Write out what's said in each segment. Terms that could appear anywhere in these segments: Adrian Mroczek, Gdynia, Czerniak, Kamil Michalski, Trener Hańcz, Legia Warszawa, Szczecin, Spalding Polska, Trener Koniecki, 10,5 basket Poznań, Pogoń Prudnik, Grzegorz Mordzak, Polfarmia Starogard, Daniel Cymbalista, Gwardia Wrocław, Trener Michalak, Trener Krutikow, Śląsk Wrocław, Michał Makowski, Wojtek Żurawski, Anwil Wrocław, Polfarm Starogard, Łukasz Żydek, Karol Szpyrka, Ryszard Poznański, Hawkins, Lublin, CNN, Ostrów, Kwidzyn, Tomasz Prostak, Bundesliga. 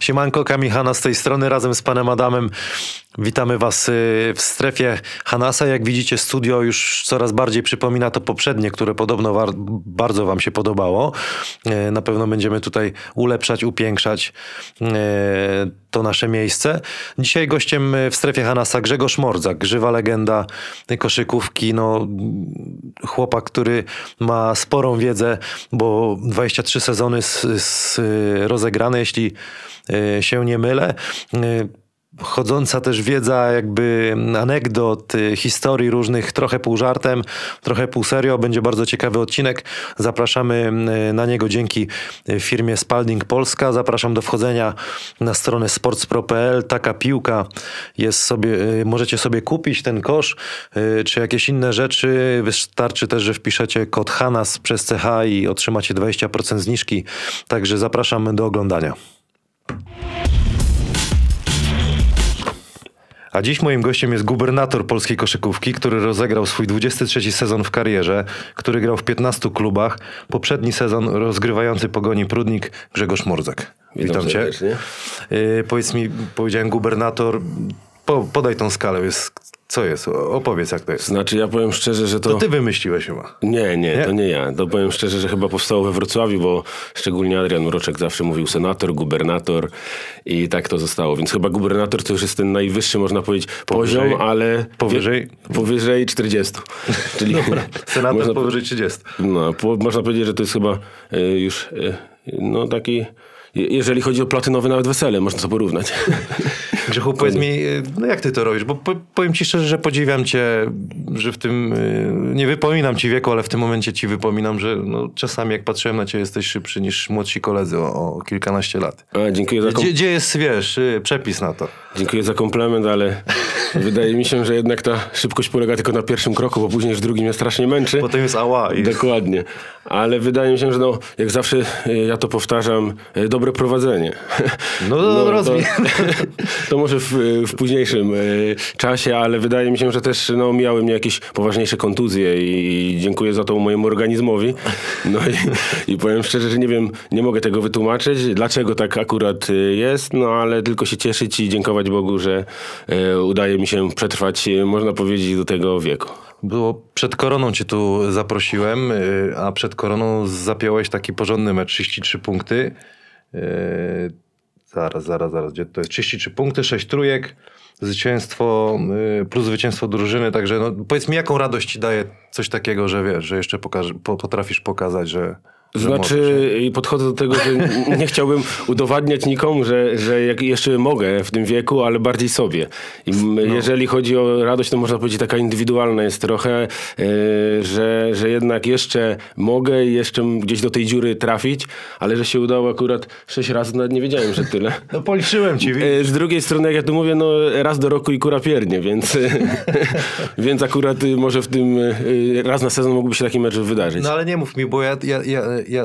Siemanko, Kamil Hana z tej strony, razem z panem Adamem witamy was w strefie Hanasa. Jak widzicie, studio już coraz bardziej przypomina to poprzednie, które podobno bardzo wam się podobało. Na pewno będziemy tutaj ulepszać, upiększać to nasze miejsce. Dzisiaj gościem w strefie Hanasa Grzegorz Mordzak, żywa legenda koszykówki. No, chłopak, który ma sporą wiedzę, bo 23 sezony rozegrane, jeśli się nie mylę. Chodząca też wiedza jakby anegdot, historii różnych, trochę pół żartem, trochę pół serio. Będzie bardzo ciekawy odcinek. Zapraszamy na niego dzięki firmie Spalding Polska. Zapraszam do wchodzenia na stronę sportspro.pl. Taka piłka jest sobie, możecie sobie kupić ten kosz, czy jakieś inne rzeczy. Wystarczy też, że wpiszecie kod HANAS przez CH i otrzymacie 20% zniżki. Także zapraszam do oglądania. A dziś moim gościem jest gubernator polskiej koszykówki, który rozegrał swój 23 sezon w karierze, który grał w 15 klubach. Poprzedni sezon rozgrywający Pogoni Prudnik Grzegorz Mordzak. Witam cię. Powiedz mi, powiedziałem gubernator, podaj tą skalę, co jest? Opowiedz, jak to jest. Znaczy, ja powiem szczerze, że to... To ty wymyśliłeś chyba. Nie, to nie ja. To powiem szczerze, że chyba powstało we Wrocławiu, bo szczególnie Adrian Mroczek zawsze mówił senator, gubernator i tak to zostało. Więc chyba gubernator to już jest ten najwyższy, można powiedzieć, poziom, ale... Powyżej 40. Czyli dobra, senator można... powyżej 30. No, można powiedzieć, że to jest chyba już no taki... Jeżeli chodzi o platynowe, nawet wesele, można to porównać. Grzechu, powiedz mi, no jak ty to robisz? Bo powiem ci szczerze, że podziwiam cię, że w tym, nie wypominam ci wieku, ale w tym momencie ci wypominam, że no, czasami jak patrzyłem na ciebie, jesteś szybszy niż młodsi koledzy o kilkanaście lat. A, dziękuję za gdzie jest, wiesz, przepis na to? Dziękuję za komplement, ale wydaje mi się, że jednak ta szybkość polega tylko na pierwszym kroku, bo później w drugim mnie strasznie męczy. Potem jest ała. Dokładnie. Ale wydaje mi się, że no, jak zawsze ja to powtarzam, dobre prowadzenie. No rozumiem. To może w późniejszym czasie, ale wydaje mi się, że też no, miały mnie jakieś poważniejsze kontuzje i dziękuję za to mojemu organizmowi. No i powiem szczerze, że nie wiem, nie mogę tego wytłumaczyć, dlaczego tak akurat jest, no ale tylko się cieszyć i dziękować Bogu, że udaje mi się przetrwać, można powiedzieć, do tego wieku. Było przed koroną cię tu zaprosiłem, a przed koroną zapiąłeś taki porządny mecz, 33 punkty. Zaraz, gdzie to jest? 33 punkty, 6 trójek, zwycięstwo plus zwycięstwo drużyny, także no, powiedz mi, jaką radość ci daje coś takiego, że wiesz, że jeszcze potrafisz pokazać, że... Znaczy, podchodzę do tego, że nie chciałbym udowadniać nikomu, że jeszcze mogę w tym wieku, ale bardziej sobie. I jeżeli chodzi o radość, to można powiedzieć, taka indywidualna jest trochę, że jednak jeszcze mogę i jeszcze gdzieś do tej dziury trafić, ale że się udało akurat 6 razy, nawet nie wiedziałem, że tyle. No policzyłem ci. Z drugiej strony, jak ja tu mówię, no raz do roku i kura piernie, więc, więc akurat może w tym raz na sezon mógłby się taki mecz wydarzyć. No ale nie mów mi, bo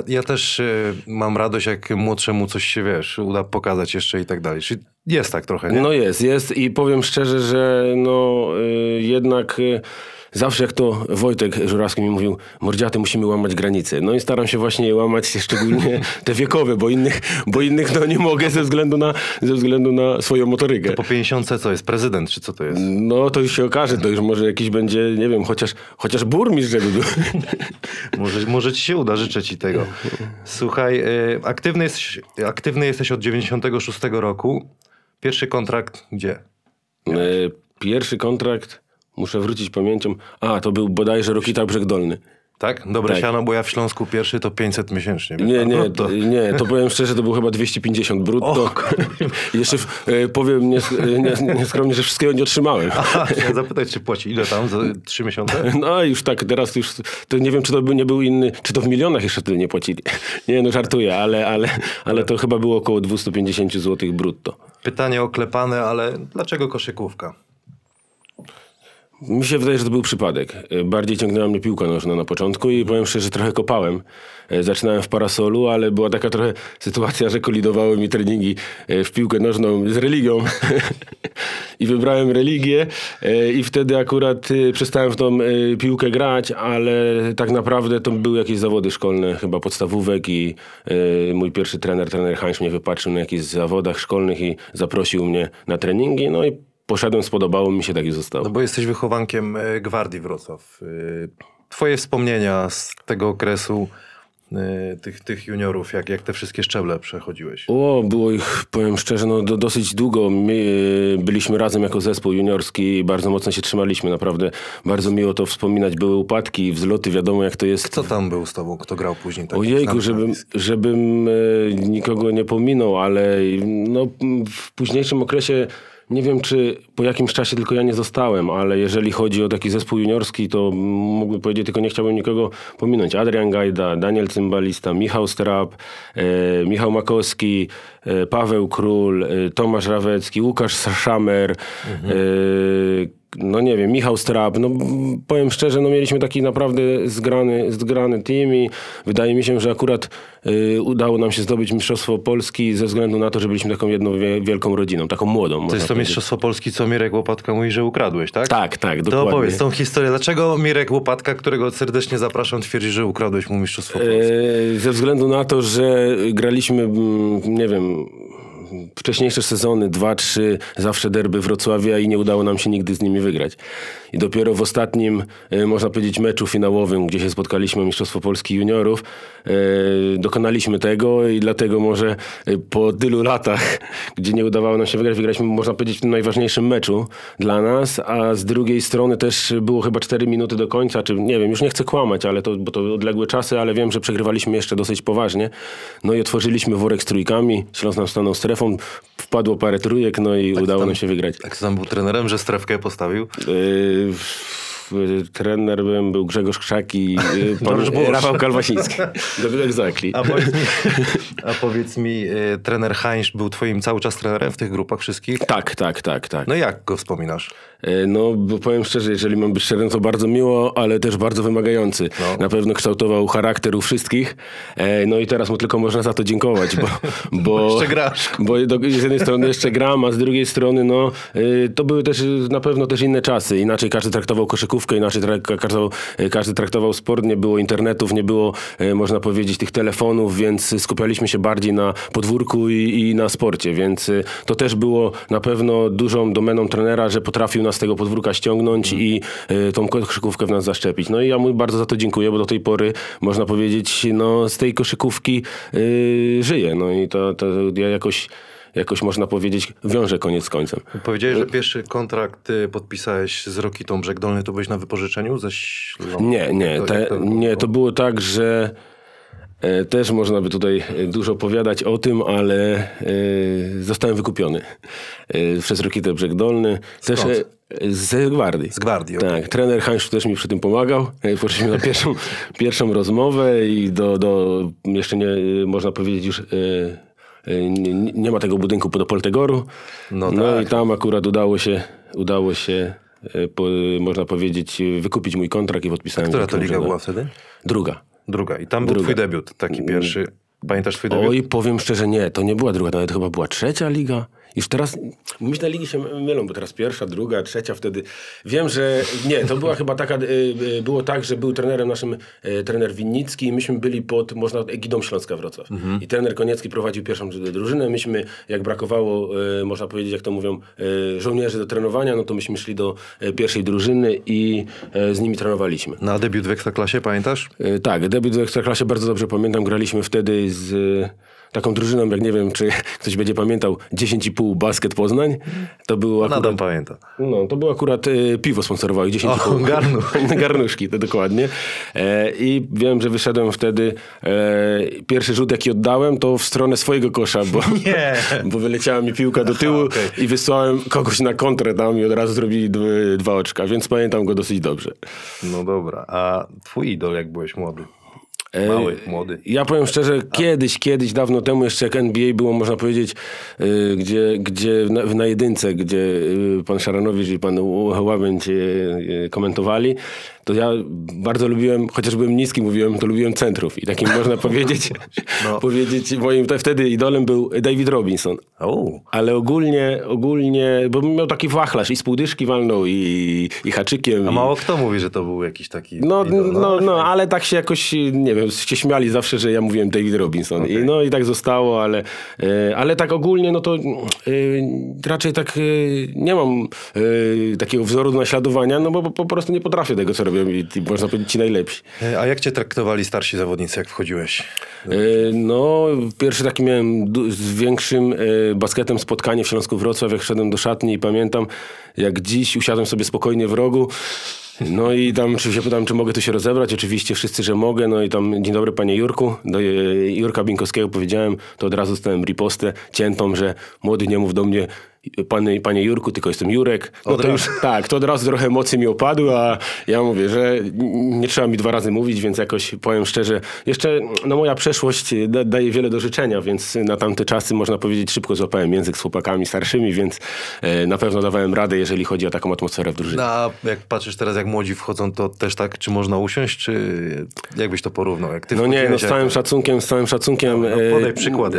ja też mam radość, jak młodszemu coś się, wiesz, uda pokazać jeszcze i tak dalej. Czyli jest tak trochę, nie? No jest i powiem szczerze, że no jednak... Zawsze jak to Wojtek Żurawski mi mówił, Mordziaty, musimy łamać granice. No i staram się właśnie łamać szczególnie te wiekowe, bo innych no nie mogę ze względu na swoją motorykę. To po 50 co jest? Prezydent czy co to jest? No to już się okaże, to już może jakiś będzie, nie wiem, chociaż burmistrz, żeby był. Może ci się uda, życzę ci tego. Słuchaj, aktywny jesteś od 96 roku. Pierwszy kontrakt gdzie? Pierwszy kontrakt... Muszę wrócić pamięcią. A, to był bodajże Rokita Brzeg Dolny. Tak? Dobre siano, bo ja w Śląsku pierwszy to 500 miesięcznie. Nie, to powiem szczerze, to było chyba 250 brutto. Jeszcze powiem nieskromnie, że wszystkiego nie otrzymałem. Aha, chciałem zapytać, czy płaci ile tam? Za 3 miesiące? No już tak, teraz już, to nie wiem, czy to by nie był inny, czy to w milionach jeszcze tyle nie płacili. Nie, no żartuję, ale to chyba było około 250 zł brutto. Pytanie oklepane, ale dlaczego koszykówka? Mi się wydaje, że to był przypadek. Bardziej ciągnęła mnie piłka nożna na początku i powiem szczerze, że trochę kopałem. Zaczynałem w parasolu, ale była taka trochę sytuacja, że kolidowały mi treningi w piłkę nożną z religią. I wybrałem religię i wtedy akurat przestałem w tą piłkę grać, ale tak naprawdę to były jakieś zawody szkolne, chyba podstawówek i mój pierwszy trener, trener Hańcz, mnie wypatrzył na jakichś zawodach szkolnych i zaprosił mnie na treningi. No i poszedłem, spodobało mi się, tak i zostało. No bo jesteś wychowankiem Gwardii Wrocław. Twoje wspomnienia z tego okresu, tych juniorów, jak te wszystkie szczeble przechodziłeś? O, było ich, powiem szczerze, no dosyć długo. My byliśmy razem jako zespół juniorski i bardzo mocno się trzymaliśmy. Naprawdę bardzo miło to wspominać. Były upadki, wzloty, wiadomo jak to jest. Kto tam był z tobą? Kto grał później? Tak, ojejku, żebym nikogo nie pominął, ale no, w późniejszym okresie nie wiem, czy po jakimś czasie tylko ja nie zostałem, ale jeżeli chodzi o taki zespół juniorski, to mógłbym powiedzieć, tylko nie chciałbym nikogo pominąć. Adrian Gajda, Daniel Cymbalista, Michał Strapp, Michał Makowski, Paweł Król, Tomasz Rawecki, Łukasz Szamer, no nie wiem, Michał Strapp. No powiem szczerze, no mieliśmy taki naprawdę zgrany team i wydaje mi się, że akurat udało nam się zdobyć Mistrzostwo Polski ze względu na to, że byliśmy taką jedną wielką rodziną, taką młodą. To jest to Mistrzostwo Polski, co Mirek Łopatka mówi, że ukradłeś, tak? Tak, dokładnie. To opowiedz tą historię. Dlaczego Mirek Łopatka, którego serdecznie zapraszam, twierdzi, że ukradłeś mu Mistrzostwo Polski? Ze względu na to, że graliśmy, nie wiem, wcześniejsze sezony, 2-3, zawsze derby Wrocławia i nie udało nam się nigdy z nimi wygrać. I dopiero w ostatnim, można powiedzieć, meczu finałowym, gdzie się spotkaliśmy o Mistrzostwo Polski Juniorów, dokonaliśmy tego i dlatego może po tylu latach, gdzie nie udawało nam się wygrać, wygraliśmy, można powiedzieć, w tym najważniejszym meczu dla nas, a z drugiej strony też było chyba 4 minuty do końca, czy nie wiem, już nie chcę kłamać, ale to, bo to odległe czasy, ale wiem, że przegrywaliśmy jeszcze dosyć poważnie. No i otworzyliśmy worek z trójkami, Śląsk nam stanął strefą, wpadło parę trójek, no i tak udało nam się wygrać. Tak sam był trenerem, że strefkę postawił? Trenerem był Grzegorz Krzaki, pan Rafał Kalwasiński. Dobytek Zakli. A powiedz mi, trener Hańcz był twoim cały czas trenerem w tych grupach wszystkich? Tak. No jak go wspominasz? No, bo powiem szczerze, jeżeli mam być szczerym, to bardzo miło, ale też bardzo wymagający. No. Na pewno kształtował charakter u wszystkich. No i teraz mu tylko można za to dziękować, bo jeszcze grasz. Bo z jednej strony jeszcze gram, a z drugiej strony, no, to były też na pewno też inne czasy. Inaczej każdy traktował koszykówkę, inaczej każdy traktował sport. Nie było internetów, nie było, można powiedzieć, tych telefonów, więc skupialiśmy się bardziej na podwórku i na sporcie. Więc to też było na pewno dużą domeną trenera, że potrafił nas z tego podwórka ściągnąć i tą koszykówkę w nas zaszczepić. No i ja mu bardzo za to dziękuję, bo do tej pory, można powiedzieć, no, z tej koszykówki żyję. No i to ja jakoś można powiedzieć, wiąże koniec z końcem. Powiedziałeś, że pierwszy kontrakt podpisałeś z Rokitą Brzeg Dolny, to byłeś na wypożyczeniu? Nie, to było tak, że też można by tutaj dużo opowiadać o tym, ale zostałem wykupiony przez Rokitę Brzeg Dolny. Skąd? Z Gwardii. Z Gwardii, okay. Tak, trener Hańcz też mi przy tym pomagał. Poszliśmy na pierwszą rozmowę i do jeszcze nie, można powiedzieć już... Nie ma tego budynku pod Opoltegoru. No tak. I tam akurat udało się można powiedzieć, wykupić mój kontrakt i podpisałem. Która to liga była wtedy? Druga. I tam był twój debiut, taki pierwszy. Pamiętasz twój debiut? Oj, powiem szczerze, nie. To nie była druga, nawet chyba była trzecia liga. Już teraz, mi te ligi się mylą, bo teraz pierwsza, druga, trzecia, wtedy wiem, że nie, to była chyba taka, było tak, że był trenerem naszym trener Winnicki i myśmy byli pod, można, egidą Śląska Wrocław. I trener Koniecki prowadził pierwszą drużynę, myśmy, jak brakowało, można powiedzieć, jak to mówią, żołnierzy do trenowania, no to myśmy szli do pierwszej drużyny i z nimi trenowaliśmy. Na debiut w Ekstraklasie, pamiętasz? Tak, debiut w Ekstraklasie bardzo dobrze pamiętam, graliśmy wtedy z... taką drużyną, jak nie wiem, czy ktoś będzie pamiętał, 10,5 Basket Poznań. To było akurat... Nadal pamięta. No, to było akurat piwo sponsorowało. 10,5 garnuszki, to dokładnie. I wiem, że wyszedłem wtedy, pierwszy rzut jaki oddałem, to w stronę swojego kosza, bo wyleciała mi piłka do tyłu. Aha, okay. I wysłałem kogoś na kontrę tam i od razu zrobili 2 oczka, więc pamiętam go dosyć dobrze. No dobra, a twój idol jak byłeś młody? Mały, młody. Ja powiem szczerze, kiedyś, dawno temu, jeszcze jak NBA było, można powiedzieć, gdzie na jedynce, gdzie pan Szaranowicz i pan Łabędź komentowali, to ja bardzo lubiłem, chociaż byłem niski, mówiłem, to lubiłem centrów. I takim można powiedzieć, moim wtedy idolem był David Robinson. Ale ogólnie, bo miał taki wachlarz i z półdyszki walnął i haczykiem. A mało kto mówi, że to był jakiś taki idol. No, ale tak się jakoś, nie wiem, się śmiali zawsze, że ja mówiłem David Robinson. Okay. I tak zostało, ale tak ogólnie, no to raczej tak nie mam takiego wzoru do naśladowania, no bo po prostu nie potrafię tego, co robią i można powiedzieć ci najlepsi. A jak cię traktowali starsi zawodnicy, jak wchodziłeś? No, pierwszy taki miałem z większym basketem spotkanie w Śląsku Wrocław, jak szedłem do szatni i pamiętam, jak dziś usiadłem sobie spokojnie w rogu. No i tam się pytałem, czy mogę tu się rozebrać. Oczywiście wszyscy, że mogę. No i tam, dzień dobry panie Jurku. Do Jurka Binkowskiego powiedziałem, to od razu dostałem ripostę ciętą, że młody, nie mów do mnie panie Jurku, tylko jestem Jurek. No to już tak, to od razu trochę emocje mi opadły, a ja mówię, że nie trzeba mi dwa razy mówić, więc jakoś powiem szczerze, jeszcze no moja przeszłość daje wiele do życzenia, więc na tamte czasy można powiedzieć szybko złapałem język z chłopakami starszymi, więc na pewno dawałem radę, jeżeli chodzi o taką atmosferę w drużynie. A jak patrzysz teraz, jak młodzi wchodzą, to też tak, czy można usiąść, czy jakbyś to porównał? Jak ty z całym szacunkiem. No, podaj przykład.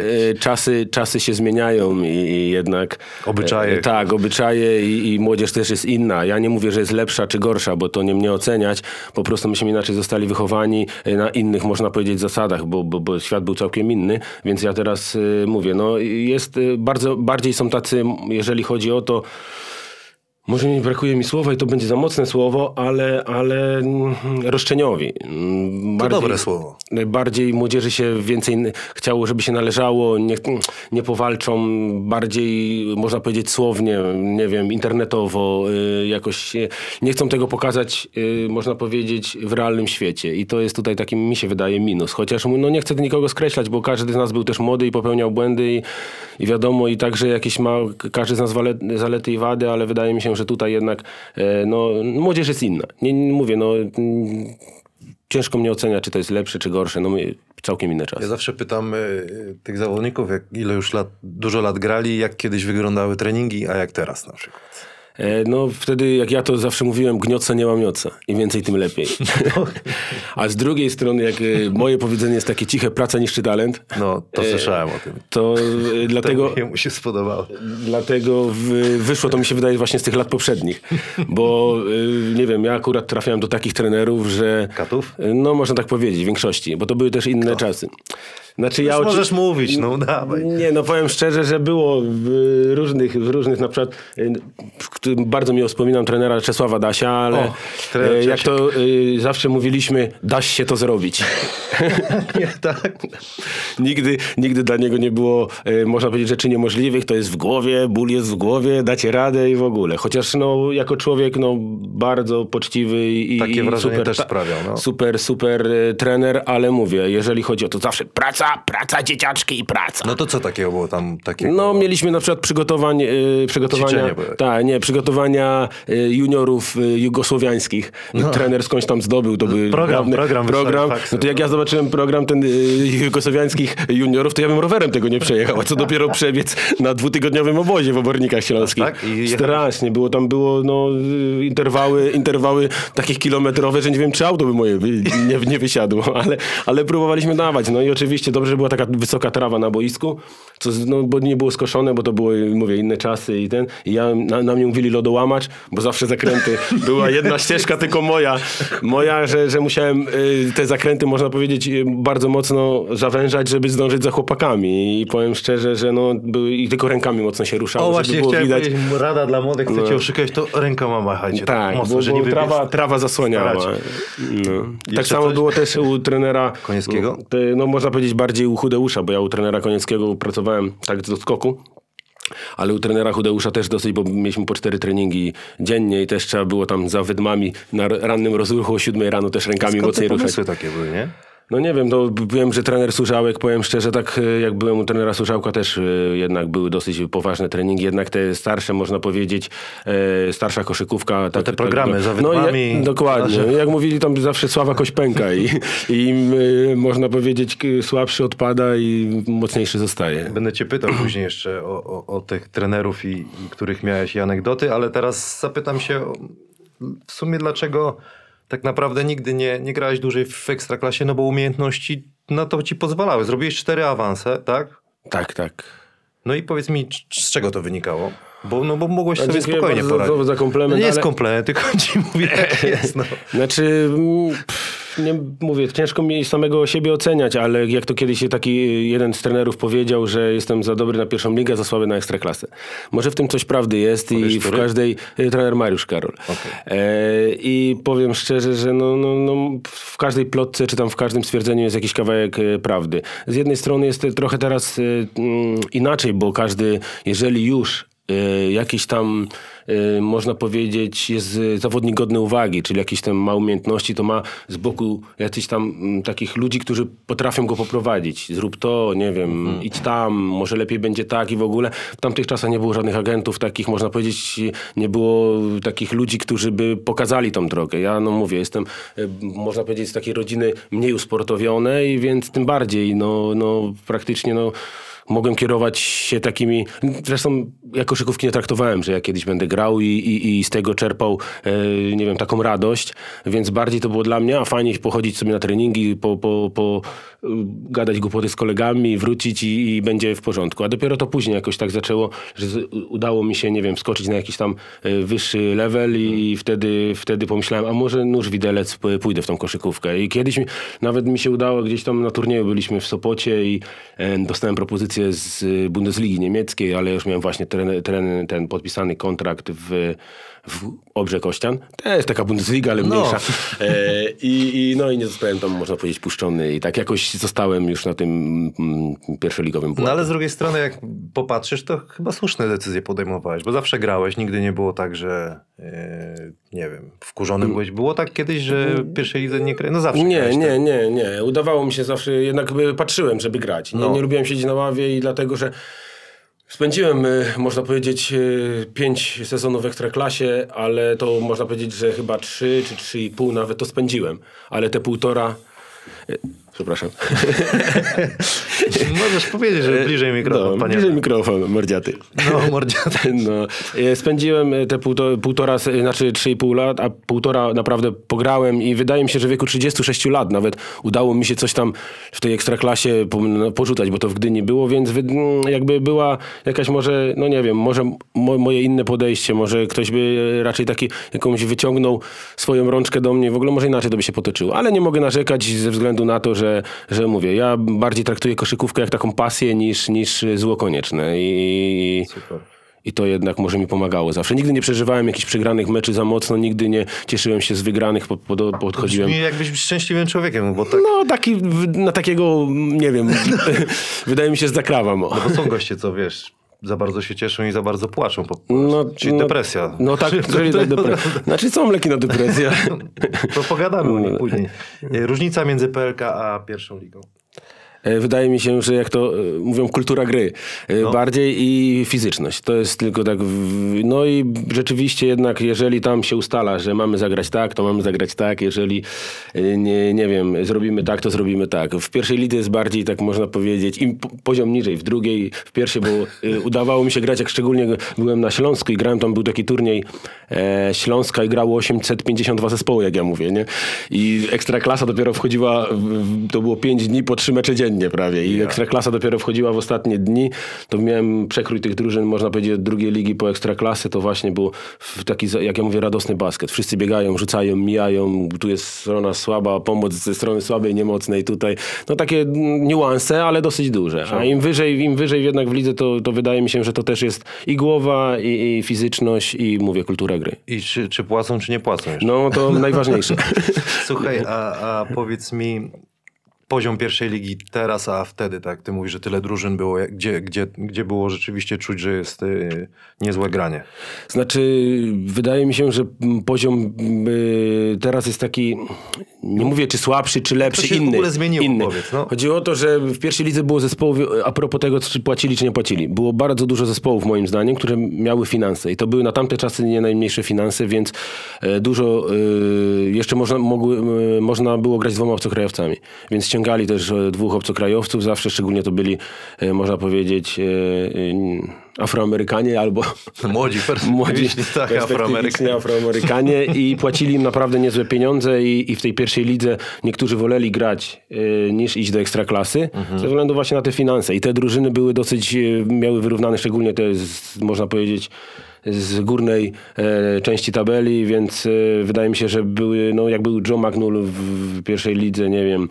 Czasy się zmieniają i jednak... Obyczaje. Tak, obyczaje i młodzież też jest inna. Ja nie mówię, że jest lepsza czy gorsza, bo to nie mnie oceniać. Po prostu myśmy inaczej zostali wychowani na innych, można powiedzieć, zasadach, bo świat był całkiem inny. Więc ja teraz mówię, no jest bardziej są tacy, jeżeli chodzi o to, może brakuje mi słowa i to będzie za mocne słowo, ale roszczeniowi. To dobre słowo. Bardziej młodzieży się więcej chciało, żeby się należało, nie powalczą, bardziej można powiedzieć słownie, nie wiem, internetowo, jakoś nie chcą tego pokazać, można powiedzieć, w realnym świecie. I to jest tutaj taki, mi się wydaje, minus. Chociaż no nie chcę nikogo skreślać, bo każdy z nas był też młody i popełniał błędy i wiadomo, i także jakieś ma każdy z nas zalety i wady, ale wydaje mi się, że tutaj jednak no, młodzież jest inna. Nie mówię, no ciężko mnie oceniać, czy to jest lepsze, czy gorsze. No całkiem inne czasy. Ja zawsze pytam tych zawodników, ile już dużo lat grali, jak kiedyś wyglądały treningi, a jak teraz na przykład. No wtedy, jak ja to zawsze mówiłem, gnioca nie łamioca. Im więcej, tym lepiej. No. A z drugiej strony, jak moje powiedzenie jest takie ciche, praca niszczy talent. No, to słyszałem o tym. To dlatego... mu się spodobało. Dlatego wyszło, to mi się wydaje, właśnie z tych lat poprzednich. Bo, nie wiem, ja akurat trafiałem do takich trenerów, że... Katów? No, można tak powiedzieć, w większości. Bo to były też inne czasy. Znaczy, ja możesz mówić, no dawaj. Nie, no powiem szczerze, że było w różnych na przykład, bardzo miło wspominam trenera Czesława Dasia, ale jak to zawsze mówiliśmy, Daś się to zrobić. Nie, tak. Nigdy dla niego nie było, można powiedzieć, rzeczy niemożliwych, to jest w głowie, ból jest w głowie, dacie radę i w ogóle. Chociaż no, jako człowiek no, bardzo poczciwy i takie wrażenie super, też sprawiał. No. Super trener, ale mówię, jeżeli chodzi o to zawsze praca, dzieciaczki i praca. No to co takiego było tam? Takiego... No mieliśmy na przykład przygotowania juniorów jugosłowiańskich. No. Trener skądś tam zdobył. To był program. No to jak ja zobaczyłem program ten jugosłowiańskich juniorów, to ja bym rowerem tego nie przejechał. A co dopiero przebiec na dwutygodniowym obozie w Obornikach Śląskich. Tak? Strasznie. Było interwały takich kilometrowe, że nie wiem, czy auto by moje nie wysiadło. Ale próbowaliśmy dawać. No i oczywiście dobrze, że była taka wysoka trawa na boisku, bo nie było skoszone, bo to były, mówię, inne czasy i ten. I ja na mnie mówili lodołamacz, bo zawsze zakręty. Była jedna ścieżka, tylko moja, że musiałem te zakręty, można powiedzieć, bardzo mocno zawężać, żeby zdążyć za chłopakami. I powiem szczerze, że no, i tylko rękami mocno się ruszało, żeby było widać. Rada dla młodych, chcecie oszukać, to rękoma machajcie. Tak, mocno, że nie trawa zasłaniała. No. Tak samo było też u trenera Konieckiego? No można powiedzieć bardziej u Chudeusza, bo ja u trenera Konieckiego pracowałem tak do skoku. Ale u trenera Chudeusza też dosyć, bo mieliśmy po 4 treningi dziennie i też trzeba było tam za wydmami na rannym rozruchu o 7 rano też rękami mocniej ruszać. Skąd te pomysły takie były, nie? No nie wiem, to wiem, że trener Surzałek, powiem szczerze, tak jak byłem u trenera Surzałka, też jednak były dosyć poważne treningi, jednak te starsze, można powiedzieć, starsza koszykówka. Tak, te programy tak, za wydmami. No, dokładnie. Nasze... Jak mówili, tam zawsze sława kość pęka i można powiedzieć, słabszy odpada i mocniejszy zostaje. Będę cię pytał później jeszcze o tych trenerów, i których miałeś i anegdoty, ale teraz zapytam się w sumie, dlaczego... Tak naprawdę nigdy nie grałeś dłużej w Ekstraklasie, no bo umiejętności na to ci pozwalały. Zrobiłeś 4 awanse, tak? Tak. No i powiedz mi, z czego to wynikało? Bo mogłeś sobie spokojnie poradzić. Za komplement, no nie ale... jest komplement, tylko ci mówię, jak jest. No. Znaczy... Nie mówię, ciężko mi samego siebie oceniać, ale jak to kiedyś taki jeden z trenerów powiedział, że jestem za dobry na pierwszą ligę, za słaby na ekstraklasę. Może w tym coś prawdy jest. Powiesz, i w który? Każdej... Trener Mariusz Karol. Okay. I powiem szczerze, że w każdej plotce, czy tam w każdym stwierdzeniu jest jakiś kawałek prawdy. Z jednej strony jest trochę teraz inaczej, bo każdy, jeżeli już jakiś tam, można powiedzieć, jest zawodnik godny uwagi, czyli jakiś tam ma umiejętności, to ma z boku jakichś tam takich ludzi, którzy potrafią go poprowadzić. Zrób to, nie wiem, idź tam, może lepiej będzie tak i w ogóle. W tamtych czasach nie było żadnych agentów takich, można powiedzieć, nie było takich ludzi, którzy by pokazali tą drogę. Ja mówię, jestem, można powiedzieć, z takiej rodziny mniej usportowionej, więc tym bardziej, praktycznie, mogłem kierować się takimi... Zresztą ja koszykówki nie traktowałem, że ja kiedyś będę grał i z tego czerpał, nie wiem, taką radość. Więc bardziej to było dla mnie, a fajnie pochodzić sobie na treningi, gadać głupoty z kolegami, wrócić i będzie w porządku. A dopiero to później jakoś tak zaczęło, że udało mi się, nie wiem, skoczyć na jakiś tam wyższy level i wtedy pomyślałem, a może nóż widelec, pójdę w tą koszykówkę. I kiedyś nawet mi się udało, gdzieś tam na turnieju byliśmy w Sopocie i dostałem propozycję z Bundesligi niemieckiej, ale już miałem właśnie ten podpisany kontrakt w Obrze Kościan. To jest taka Bundesliga, ale mniejsza. I nie zostałem tam, można powiedzieć, puszczony. I tak jakoś zostałem już na tym pierwszoligowym błędzie. No ale z drugiej strony, jak popatrzysz, to chyba słuszne decyzje podejmowałeś, bo zawsze grałeś. Nigdy nie było tak, że nie wiem, wkurzony byłeś. Było tak kiedyś, że w pierwszej lidze nie grałeś? No zawsze grałeś, tak? Nie. Udawało mi się zawsze, jednak patrzyłem, żeby grać. Nie lubiłem siedzieć na ławie i dlatego, że spędziłem, można powiedzieć, 5 sezonów w Ekstraklasie, ale to można powiedzieć, że chyba 3 czy 3,5 nawet to spędziłem. Ale te półtora... Przepraszam. Możesz powiedzieć, że bliżej mikrofon, panie. Bliżej mikrofon, mordziaty. Mordziaty. Spędziłem te półtora, znaczy 3,5 lat, a półtora naprawdę pograłem i wydaje mi się, że w wieku 36 lat nawet udało mi się coś tam w tej ekstraklasie porzucać, bo to w Gdyni było, więc jakby była jakaś może, nie wiem, może moje inne podejście, może ktoś by raczej taki jakąś wyciągnął swoją rączkę do mnie, w ogóle może inaczej to by się potoczyło, ale nie mogę narzekać ze względu na to, że mówię, ja bardziej traktuję koszykówkę jak taką pasję niż zło konieczne i to jednak może mi pomagało zawsze. Nigdy nie przeżywałem jakichś przegranych meczy za mocno, nigdy nie cieszyłem się z wygranych, podchodziłem... Brzmi jakbyś szczęśliwym człowiekiem, bo tak... na takiego, nie wiem, wydaje mi się, zakrawam. No bo są goście, co wiesz... za bardzo się cieszą i za bardzo płaczą. Czyli depresja. Tak, czyli depresja. Znaczy są leki na depresję. To pogadamy o nich później. Różnica między PLK a pierwszą ligą. Wydaje mi się, że jak to mówią, kultura gry bardziej i fizyczność. To jest tylko tak... i rzeczywiście jednak, jeżeli tam się ustala, że mamy zagrać tak, to mamy zagrać tak. Jeżeli, nie wiem, zrobimy tak, to zrobimy tak. W pierwszej lidze jest bardziej, tak można powiedzieć, im poziom niżej. W drugiej, w pierwszej, bo udawało mi się grać, jak szczególnie byłem na Śląsku i grałem, tam był taki turniej Śląska i grało 852 zespoły, jak ja mówię, nie? I Ekstraklasa dopiero wchodziła, to było 5 dni po 3 mecze dziennie. Prawie. I Ekstraklasa dopiero wchodziła w ostatnie dni, to miałem przekrój tych drużyn, można powiedzieć, od drugiej ligi po Ekstraklasę, to właśnie był taki, jak ja mówię, radosny basket. Wszyscy biegają, rzucają, mijają, tu jest strona słaba, pomoc ze strony słabej, niemocnej tutaj. Takie niuanse, ale dosyć duże. A im wyżej jednak w lidze, to wydaje mi się, że to też jest i głowa, i fizyczność, i mówię, kultura gry. I czy płacą, czy nie płacą jeszcze? To najważniejsze. Słuchaj, a powiedz mi, poziom pierwszej ligi teraz, a wtedy, tak? Ty mówisz, że tyle drużyn było, gdzie było rzeczywiście czuć, że jest niezłe granie. Znaczy, wydaje mi się, że poziom teraz jest taki, nie mówię czy słabszy, czy lepszy, inny. To się w ogóle zmieniło, powiedz. No. Chodziło o to, że w pierwszej lidze było zespołów, a propos tego, czy płacili, czy nie płacili. Było bardzo dużo zespołów, moim zdaniem, które miały finanse i to były na tamte czasy nie najmniejsze finanse, więc dużo jeszcze można było grać z dwoma obcokrajowcami. Więc ściągali też dwóch obcokrajowców zawsze, szczególnie to byli, można powiedzieć, Afroamerykanie albo... Młodzi tak, Afroamerykanie i płacili im naprawdę niezłe pieniądze i w tej pierwszej lidze niektórzy woleli grać niż iść do ekstraklasy, ze względu właśnie na te finanse. I te drużyny były dosyć, miały wyrównane, szczególnie te, można powiedzieć, z górnej części tabeli, więc wydaje mi się, że były, no jak był Joe McNull w pierwszej lidze, nie wiem,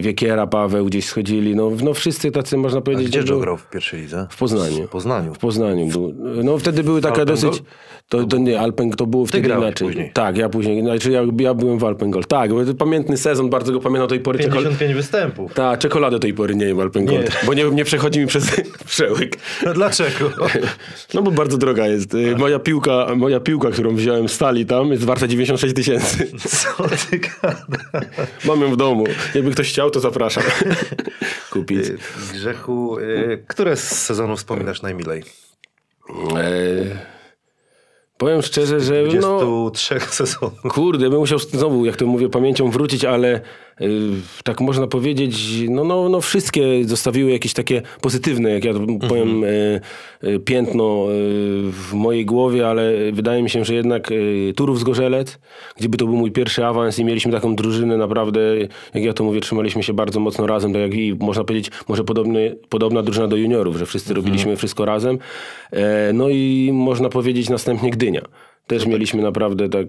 Wiekiera, Paweł gdzieś schodzili, no wszyscy tacy, można powiedzieć... A gdzie Joe grał w pierwszej lidze? W Poznaniu. W Poznaniu był. No wtedy były taka dosyć... To nie, Alpen to było wtedy inaczej. Później. Tak, ja później, znaczy ja byłem w Alpen Gold. Tak, bo to pamiętny sezon, bardzo go pamiętam tej pory. 55 występów. Tak, czekoladę tej pory nie jem Alpen Gold, bo nie przechodzi mi przez przełyk. No dlaczego? No bo bardzo droga jest. Moja piłka, którą wziąłem z stali tam, jest warta 96 000. Co ty gada? Mam ją w domu. Jakby ktoś chciał, to zapraszam. Kupić. Grzechu, które z sezonów wspominasz najmilej? Powiem szczerze, że... 23 sezonów. Kurde, bym musiał znowu, jak to mówię, pamięcią wrócić, ale tak można powiedzieć, no wszystkie zostawiły jakieś takie pozytywne, jak ja to powiem, piętno w mojej głowie, ale wydaje mi się, że jednak Turów Zgorzelec, gdyby to był mój pierwszy awans i mieliśmy taką drużynę naprawdę, jak ja to mówię, trzymaliśmy się bardzo mocno razem, tak jak i można powiedzieć, może podobna drużyna do juniorów, że wszyscy robiliśmy wszystko razem. No i można powiedzieć następnie Gdynia. Też mieliśmy naprawdę tak,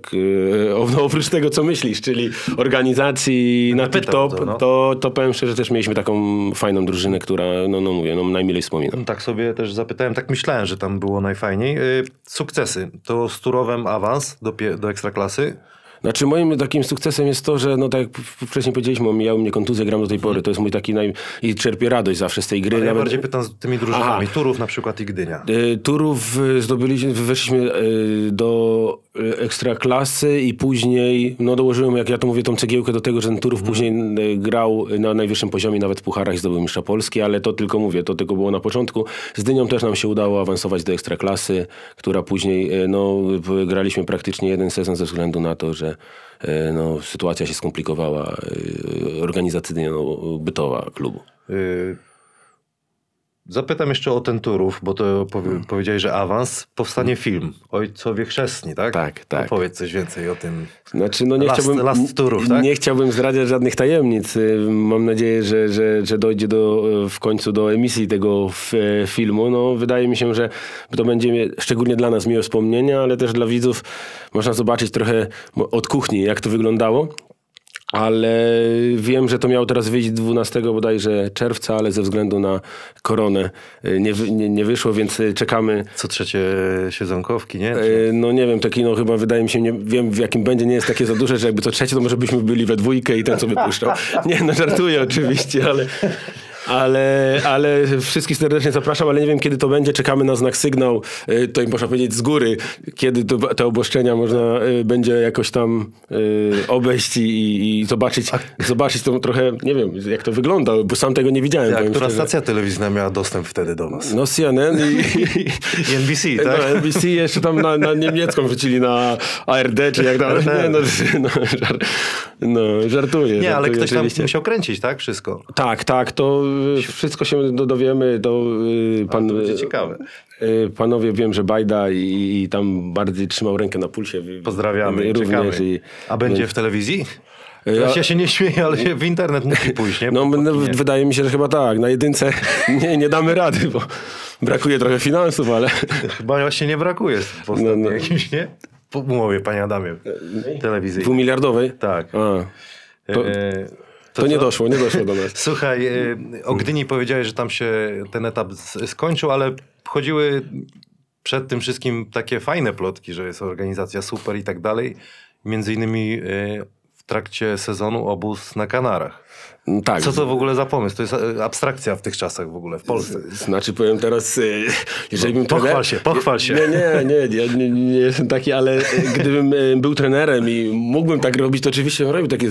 oprócz tego co myślisz, czyli organizacji na tip-top, to powiem szczerze, że też mieliśmy taką fajną drużynę, która, mówię, najmilej wspominam. Tak sobie też zapytałem, tak myślałem, że tam było najfajniej. Sukcesy, to z Turowem awans do Ekstraklasy? Znaczy moim takim sukcesem jest to, że tak jak wcześniej powiedzieliśmy, mijały mnie kontuzje, gram do tej pory. To jest mój taki i czerpię radość zawsze z tej gry. Ale ja bardziej pytam z tymi drużynami. Turów na przykład i Gdynia. Turów zdobyliśmy, weszliśmy do Ekstraklasy i później dołożyłem, jak ja to mówię, tą cegiełkę do tego, że ten Turów później grał na najwyższym poziomie, nawet w pucharach i zdobył mistrza Polski, ale to tylko było na początku. Z Dynią też nam się udało awansować do Ekstraklasy, która później, graliśmy praktycznie jeden sezon ze względu na to, że sytuacja się skomplikowała organizacyjnie, bytowa klubu. Zapytam jeszcze o ten Turów, bo to powiedziałeś, że awans. Powstanie film Ojcowie Chrzestni, tak? Tak. Opowiedz coś więcej o tym. Znaczy, last Turów, tak? Nie chciałbym zdradzać żadnych tajemnic. Mam nadzieję, że dojdzie w końcu do emisji tego filmu. Wydaje mi się, że to będzie szczególnie dla nas miłe wspomnienia, ale też dla widzów można zobaczyć trochę od kuchni, jak to wyglądało. Ale wiem, że to miało teraz wyjść 12 bodajże czerwca, ale ze względu na koronę nie wyszło, więc czekamy. Co trzecie siedzonkówki, nie? Nie wiem, to kino chyba wydaje mi się, nie wiem w jakim będzie, nie jest takie za duże, że jakby to trzecie, to może byśmy byli we dwójkę i ten co wypuszczał. Nie, żartuję oczywiście, ale wszystkich serdecznie zapraszam, ale nie wiem kiedy to będzie, czekamy na znak sygnał, to im można powiedzieć z góry, kiedy te obostrzenia można będzie jakoś tam obejść i zobaczyć to trochę, nie wiem jak to wygląda, bo sam tego nie widziałem. Ja, która stacja telewizyjna miała dostęp wtedy do nas? No CNN i NBC, tak? No, NBC jeszcze tam na niemiecką wrzucili na ARD, czy jak tam, żartuję. Nie, ale ktoś tam musiał kręcić, tak? Wszystko. Tak, to wszystko się dowiemy. To będzie ciekawe. Panowie, wiem, że Bajda i tam bardziej trzymał rękę na pulsie. Pozdrawiamy również. A będzie w telewizji? Ja się nie śmieję, ale się w internet musi pójść, nie? Wydaje mi się, że chyba tak. Na jedynce nie damy rady, bo brakuje trochę finansów, ale... Chyba właśnie nie brakuje w ostatnim jakimś, nie? Mówię, panie Adamie, telewizji. 2-miliardowej? Tak. To nie doszło do nas. Słuchaj, o Gdyni powiedziałeś, że tam się ten etap skończył, ale chodziły przed tym wszystkim takie fajne plotki, że jest organizacja super i tak dalej. Między innymi trakcie sezonu obóz na Kanarach. Tak. Co to w ogóle za pomysł? To jest abstrakcja w tych czasach w ogóle w Polsce. Znaczy powiem teraz, jeżeli bym Pochwal się. Nie jestem taki, ale gdybym był trenerem i mógłbym tak robić, to oczywiście robił takie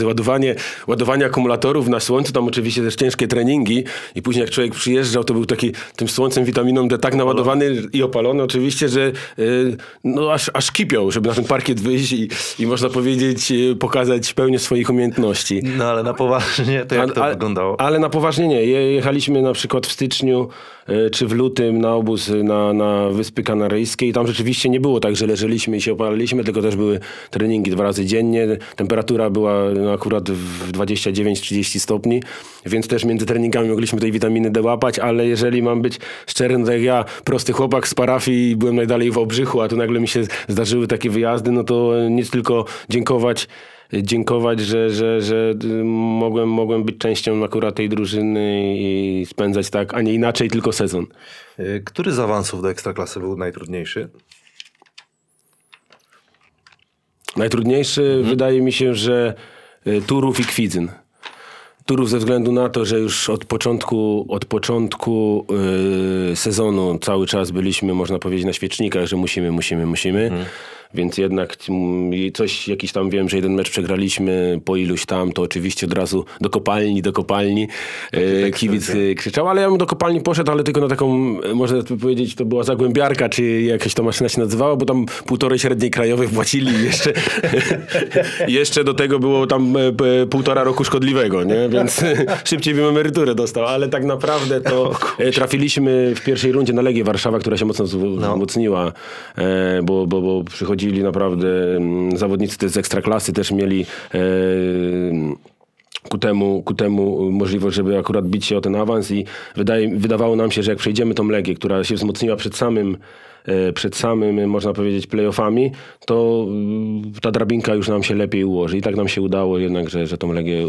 ładowanie akumulatorów na słońcu, tam oczywiście też ciężkie treningi i później jak człowiek przyjeżdżał, to był taki tym słońcem, witaminą D tak naładowany i opalony oczywiście, że aż kipiał, żeby na ten parkiet wyjść i można powiedzieć pokazać pełnię swoich umiejętności. No ale na poważnie to jak to wyglądało? Ale na poważnie nie. Jechaliśmy na przykład w styczniu czy w lutym na obóz na Wyspy Kanaryjskie i tam rzeczywiście nie było tak, że leżeliśmy i się opalaliśmy, tylko też były treningi 2 razy dziennie. Temperatura była akurat w 29-30 stopni, więc też między treningami mogliśmy tej witaminy D łapać, ale jeżeli mam być szczery, no tak jak ja, prosty chłopak z parafii, byłem najdalej w Obrzychu, a tu nagle mi się zdarzyły takie wyjazdy, no to nic tylko dziękować, że mogłem być częścią akurat tej drużyny i spędzać tak, a nie inaczej, tylko sezon. Który z awansów do Ekstraklasy był najtrudniejszy? Najtrudniejszy wydaje mi się, że Turów i Kwidzyn. Turów ze względu na to, że już od początku sezonu cały czas byliśmy, można powiedzieć, na świecznikach, że musimy. Więc jednak coś, jakiś tam wiem, że 1 mecz przegraliśmy po iluś tam, to oczywiście od razu do kopalni kibic krzyczał, ale ja bym do kopalni poszedł, ale tylko na taką, można powiedzieć, to była zagłębiarka, czy jakaś to maszyna się nazywała, bo tam 1,5 średniej krajowej płacili jeszcze do tego było tam 1,5 roku szkodliwego, nie? Więc szybciej bym emeryturę dostał, ale tak naprawdę to trafiliśmy w pierwszej rundzie na Legię Warszawa, która się mocno wzmocniła, bo przychodzi naprawdę zawodnicy z Ekstraklasy też mieli ku temu możliwość, żeby akurat bić się o ten awans i wydawało nam się, że jak przejdziemy tą Legię, która się wzmocniła przed samym można powiedzieć playoffami, to ta drabinka już nam się lepiej ułoży i tak nam się udało jednak, że tą Legię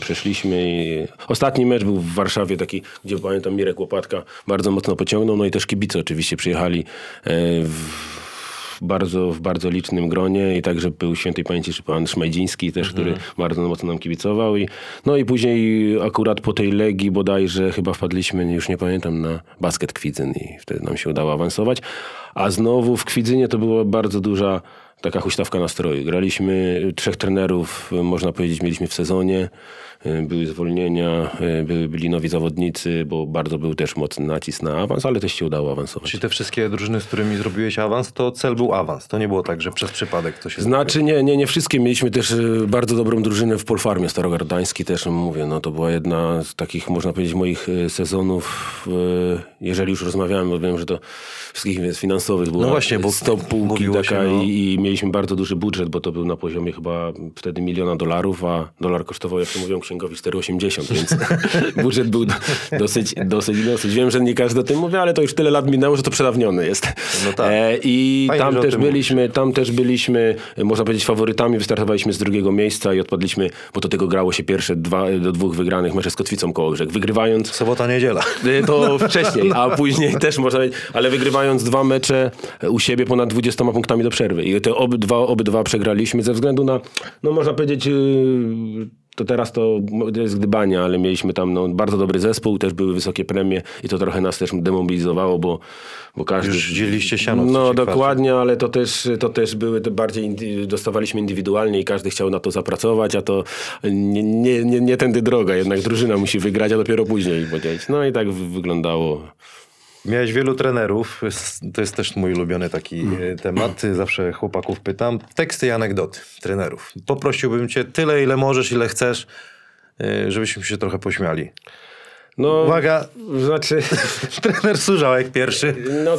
przeszliśmy i ostatni mecz był w Warszawie taki, gdzie pamiętam Mirek Łopatka bardzo mocno pociągnął, no i też kibice oczywiście przyjechali w bardzo licznym gronie i także był świętej pamięci pan Szmajdziński też, który bardzo mocno nam kibicował i później akurat po tej Legii bodajże chyba wpadliśmy, już nie pamiętam, na Basket Kwidzyn i wtedy nam się udało awansować, a znowu w Kwidzynie to była bardzo duża taka huśtawka nastroju. Graliśmy 3 trenerów, można powiedzieć, mieliśmy w sezonie. Były zwolnienia, byli nowi zawodnicy, bo bardzo był też mocny nacisk na awans, ale też się udało awansować. Czyli te wszystkie drużyny, z którymi zrobiłeś awans, to cel był awans. To nie było tak, że przez przypadek to się... Znaczy nie wszystkie. Mieliśmy też bardzo dobrą drużynę w Polfarmie Starogard też, mówię, no to była jedna z takich, można powiedzieć, moich sezonów. Jeżeli już rozmawiałem, bo wiem, że to wszystkich finansowych było. No właśnie, bo 100 półki taka i mieliśmy bardzo duży budżet, bo to był na poziomie chyba wtedy $1 miliona, a dolar kosztował, jak to mówią księgowi, 4,80, więc budżet był dosyć. Wiem, że nie każdy o tym mówi, ale to już tyle lat minęło, że to przedawniony jest. No tak. I tam też byliśmy, można powiedzieć, faworytami. Wystartowaliśmy z 2. miejsca i odpadliśmy, bo do tego grało się pierwsze 2 do 2 wygranych mecze z Kotwicą Kołobrzeg. Wygrywając... Sobota, niedziela. To wcześniej, a później też można powiedzieć, ale wygrywając 2 mecze u siebie ponad 20 punktami do przerwy. I te obydwa przegraliśmy ze względu na, no można powiedzieć... To teraz to jest gdybania, ale mieliśmy tam bardzo dobry zespół, też były wysokie premie i to trochę nas też demobilizowało, bo każdy... Już dzieliliście siano. No dokładnie, kwarty. Ale to też były, to bardziej dostawaliśmy indywidualnie i każdy chciał na to zapracować, a to nie tędy droga, jednak drużyna musi wygrać, a dopiero później powiedzieć. No i tak wyglądało. Miałeś wielu trenerów, to jest też mój ulubiony taki temat, zawsze chłopaków pytam. Teksty i anegdoty trenerów. Poprosiłbym cię tyle, ile możesz, ile chcesz, żebyśmy się trochę pośmiali. No, uwaga, znaczy trener Surzałek pierwszy. No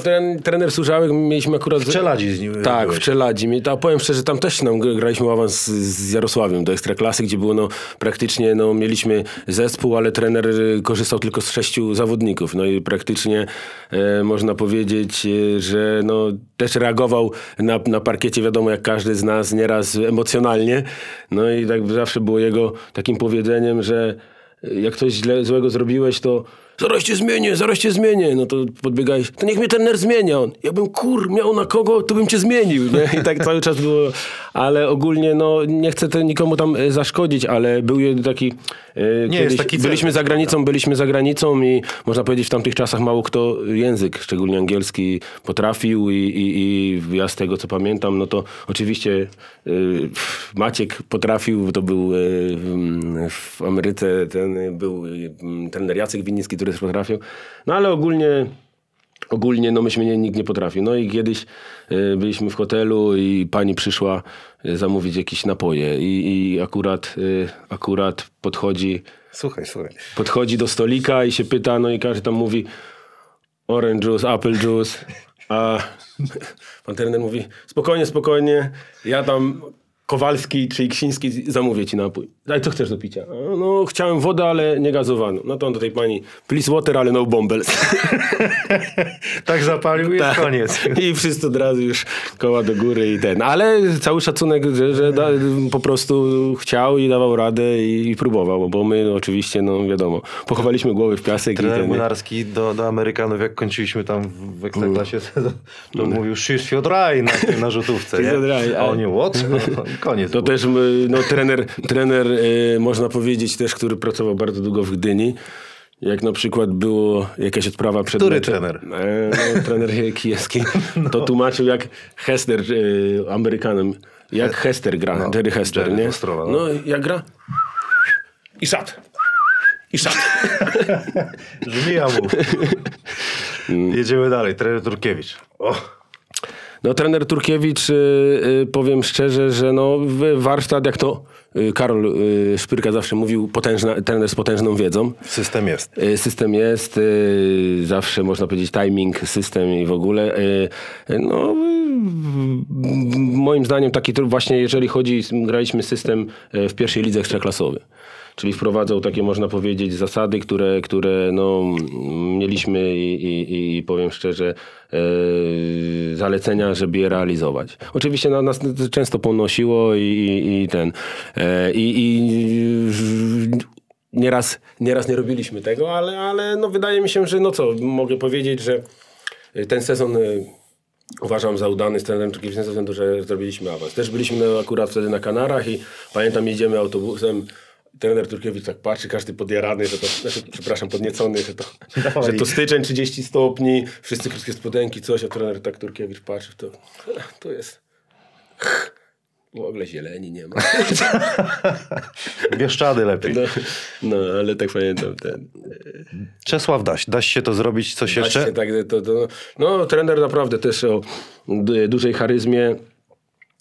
trener Surzałek mieliśmy akurat... W Czeladzi z nim. Tak, byłeś. W Czeladzi. Powiem szczerze, tam też graliśmy awans z Jarosławiem do Ekstraklasy, gdzie było praktycznie, mieliśmy zespół, ale trener korzystał tylko z 6 zawodników. No i praktycznie można powiedzieć, że też reagował na parkiecie, wiadomo, jak każdy z nas nieraz emocjonalnie. No i tak zawsze było jego takim powiedzeniem, że jak coś złego zrobiłeś, to zaraz cię zmienię. No to podbiegałeś, to niech mnie trener zmienia. On, ja bym miał na kogo, to bym cię zmienił. Nie? I tak cały czas było, ale ogólnie no nie chcę nikomu tam zaszkodzić, ale był taki, byliśmy za granicą i można powiedzieć w tamtych czasach mało kto język, szczególnie angielski, potrafił i ja z tego co pamiętam, no to oczywiście Maciek potrafił, to był w Ameryce był trener Jacek Winnicki, który potrafił, no ale ogólnie no myśmy nikt nie potrafił. No i kiedyś byliśmy w hotelu i pani przyszła zamówić jakieś napoje i akurat podchodzi podchodzi do stolika i się pyta, no i każdy tam mówi orange juice, apple juice, a pan trener mówi spokojnie, ja tam Kowalski czy Iksiński zamówię ci napój. A co chcesz do picia? No chciałem wodę, ale nie gazowaną. No to on do tej pani, please water, ale no bąbels. Tak zapalił i koniec. I wszyscy od razu już koła do góry i ten. Ale cały szacunek, że po prostu chciał i dawał radę i próbował. Bo my oczywiście, no wiadomo, pochowaliśmy głowy w piasek. Trener Młynarski do Amerykanów, jak kończyliśmy tam w Ekstraklasie, to mówił she's your dry na rzutówce. A oni, what? Koniec. To też no, trener można powiedzieć też, który pracował bardzo długo w Gdyni. Jak na przykład było jakaś odprawa przed meczem. Który trener? Trener Kijewski. No. To tłumaczył jak Hester Amerykanem. Jak Hester gra. No. Jerry Hester, Jerry nie? Ostrowa, no. No jak gra? I szat. Żmija mu. Jedziemy dalej. Trener Turkiewicz. No trener Turkiewicz, powiem szczerze, że no warsztat, jak to Karol Szpyrka zawsze mówił, trener z potężną wiedzą. System jest. System jest, zawsze można powiedzieć timing, system i w ogóle. No moim zdaniem taki właśnie, jeżeli chodzi, graliśmy system w pierwszej lidze ekstraklasowej. Czyli wprowadzał takie, można powiedzieć, zasady, które no, mieliśmy i powiem szczerze, zalecenia, żeby je realizować. Oczywiście nas często ponosiło nieraz nie robiliśmy tego, ale no, wydaje mi się, że no co, mogę powiedzieć, że ten sezon uważam za udany z trenerem Turkiewiczem ze względu, że zrobiliśmy awans. Też byliśmy akurat wtedy na Kanarach i pamiętam, jedziemy autobusem. Trener Turkiewicz tak patrzy, każdy podjarany, podniecony, że to styczeń, 30 stopni, wszyscy krótkie spodenki, coś, a trener tak Turkiewicz patrzy, to jest... W ogóle zieleni nie ma. Bieszczady lepiej. No, ale tak pamiętam. Czesław Daś. Daś się to zrobić, coś Daś jeszcze? Się, tak, no, trener naprawdę też o dużej charyzmie.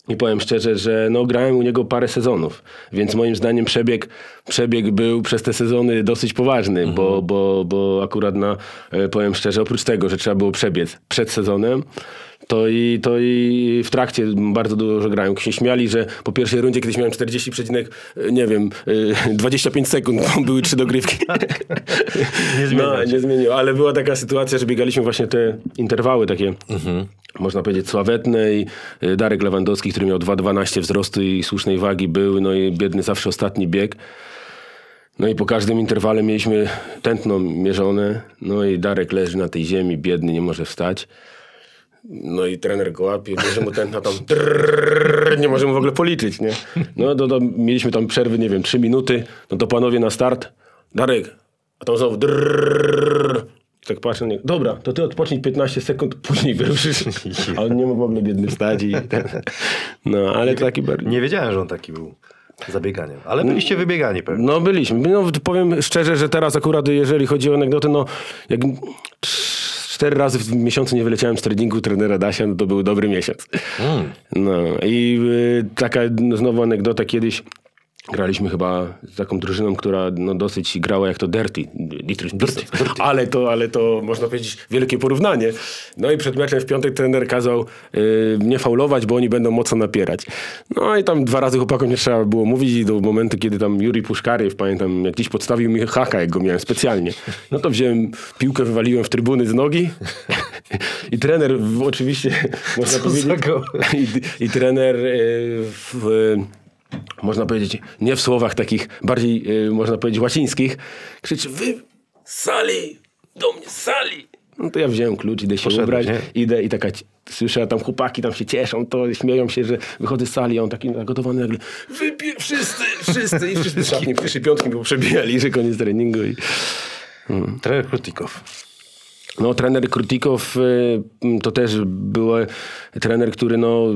I powiem szczerze, że no, grałem u niego parę sezonów, więc moim zdaniem przebieg był przez te sezony dosyć poważny, bo akurat powiem szczerze, oprócz tego, że trzeba było przebiec przed sezonem, to i w trakcie bardzo dużo grałem. Się śmiali, że po pierwszej rundzie kiedyś miałem 25 sekund, bo były 3 dogrywki. Nie zmienił. Ale była taka sytuacja, że biegaliśmy właśnie te interwały takie, można powiedzieć, sławetne i Darek Lewandowski, który miał 2,12 wzrostu i słusznej wagi był, no i biedny zawsze ostatni bieg. No i po każdym interwale mieliśmy tętno mierzone, no i Darek leży na tej ziemi, biedny, nie może wstać. No i trener go łapie, bierze mu tętno tam, nie może mu w ogóle policzyć, nie? No to mieliśmy tam przerwy, nie wiem, 3 minuty, no to panowie na start, Darek, a tam znowu tak patrzę, dobra, to ty odpocznij 15 sekund, później wyruszysz, a on nie mógł w ogóle biedny wstać i ten. No ale taki bardzo... Nie wiedziałem, że on taki był. Zabieganiem. Ale byliście wybiegani pewnie. No byliśmy. No, powiem szczerze, że teraz akurat jeżeli chodzi o anegdoty, no jak 4 razy w miesiącu nie wyleciałem z treningu trenera Dasia, no to był dobry miesiąc. No i taka znowu anegdota, kiedyś graliśmy chyba z taką drużyną, która no, dosyć grała jak to Dirty. Ale to można powiedzieć wielkie porównanie. No i przed meczem w piątek trener kazał nie faulować, bo oni będą mocno napierać. No i tam 2 razy chłopakom nie trzeba było mówić do momentu, kiedy tam Juri Puszkaryw, pamiętam, jak gdzieś podstawił mi haka, jak go miałem specjalnie. No to wziąłem piłkę, wywaliłem w trybuny z nogi i trener oczywiście można powiedzieć... I trener można powiedzieć, nie w słowach takich bardziej, można powiedzieć, łacińskich, krzyczy, wy sali, do mnie sali. No to ja wziąłem klucz, idę się ubrać, nie? Idę i taka, słyszę, tam chłopaki tam się cieszą, to śmieją się, że wychodzę z sali, on taki nagotowany nagle, wszyscy i wszyscy szatni, wszyscy piątki bo przebijali, że koniec treningu. Trener Krutikow. No trener Krutikow to też był trener, który no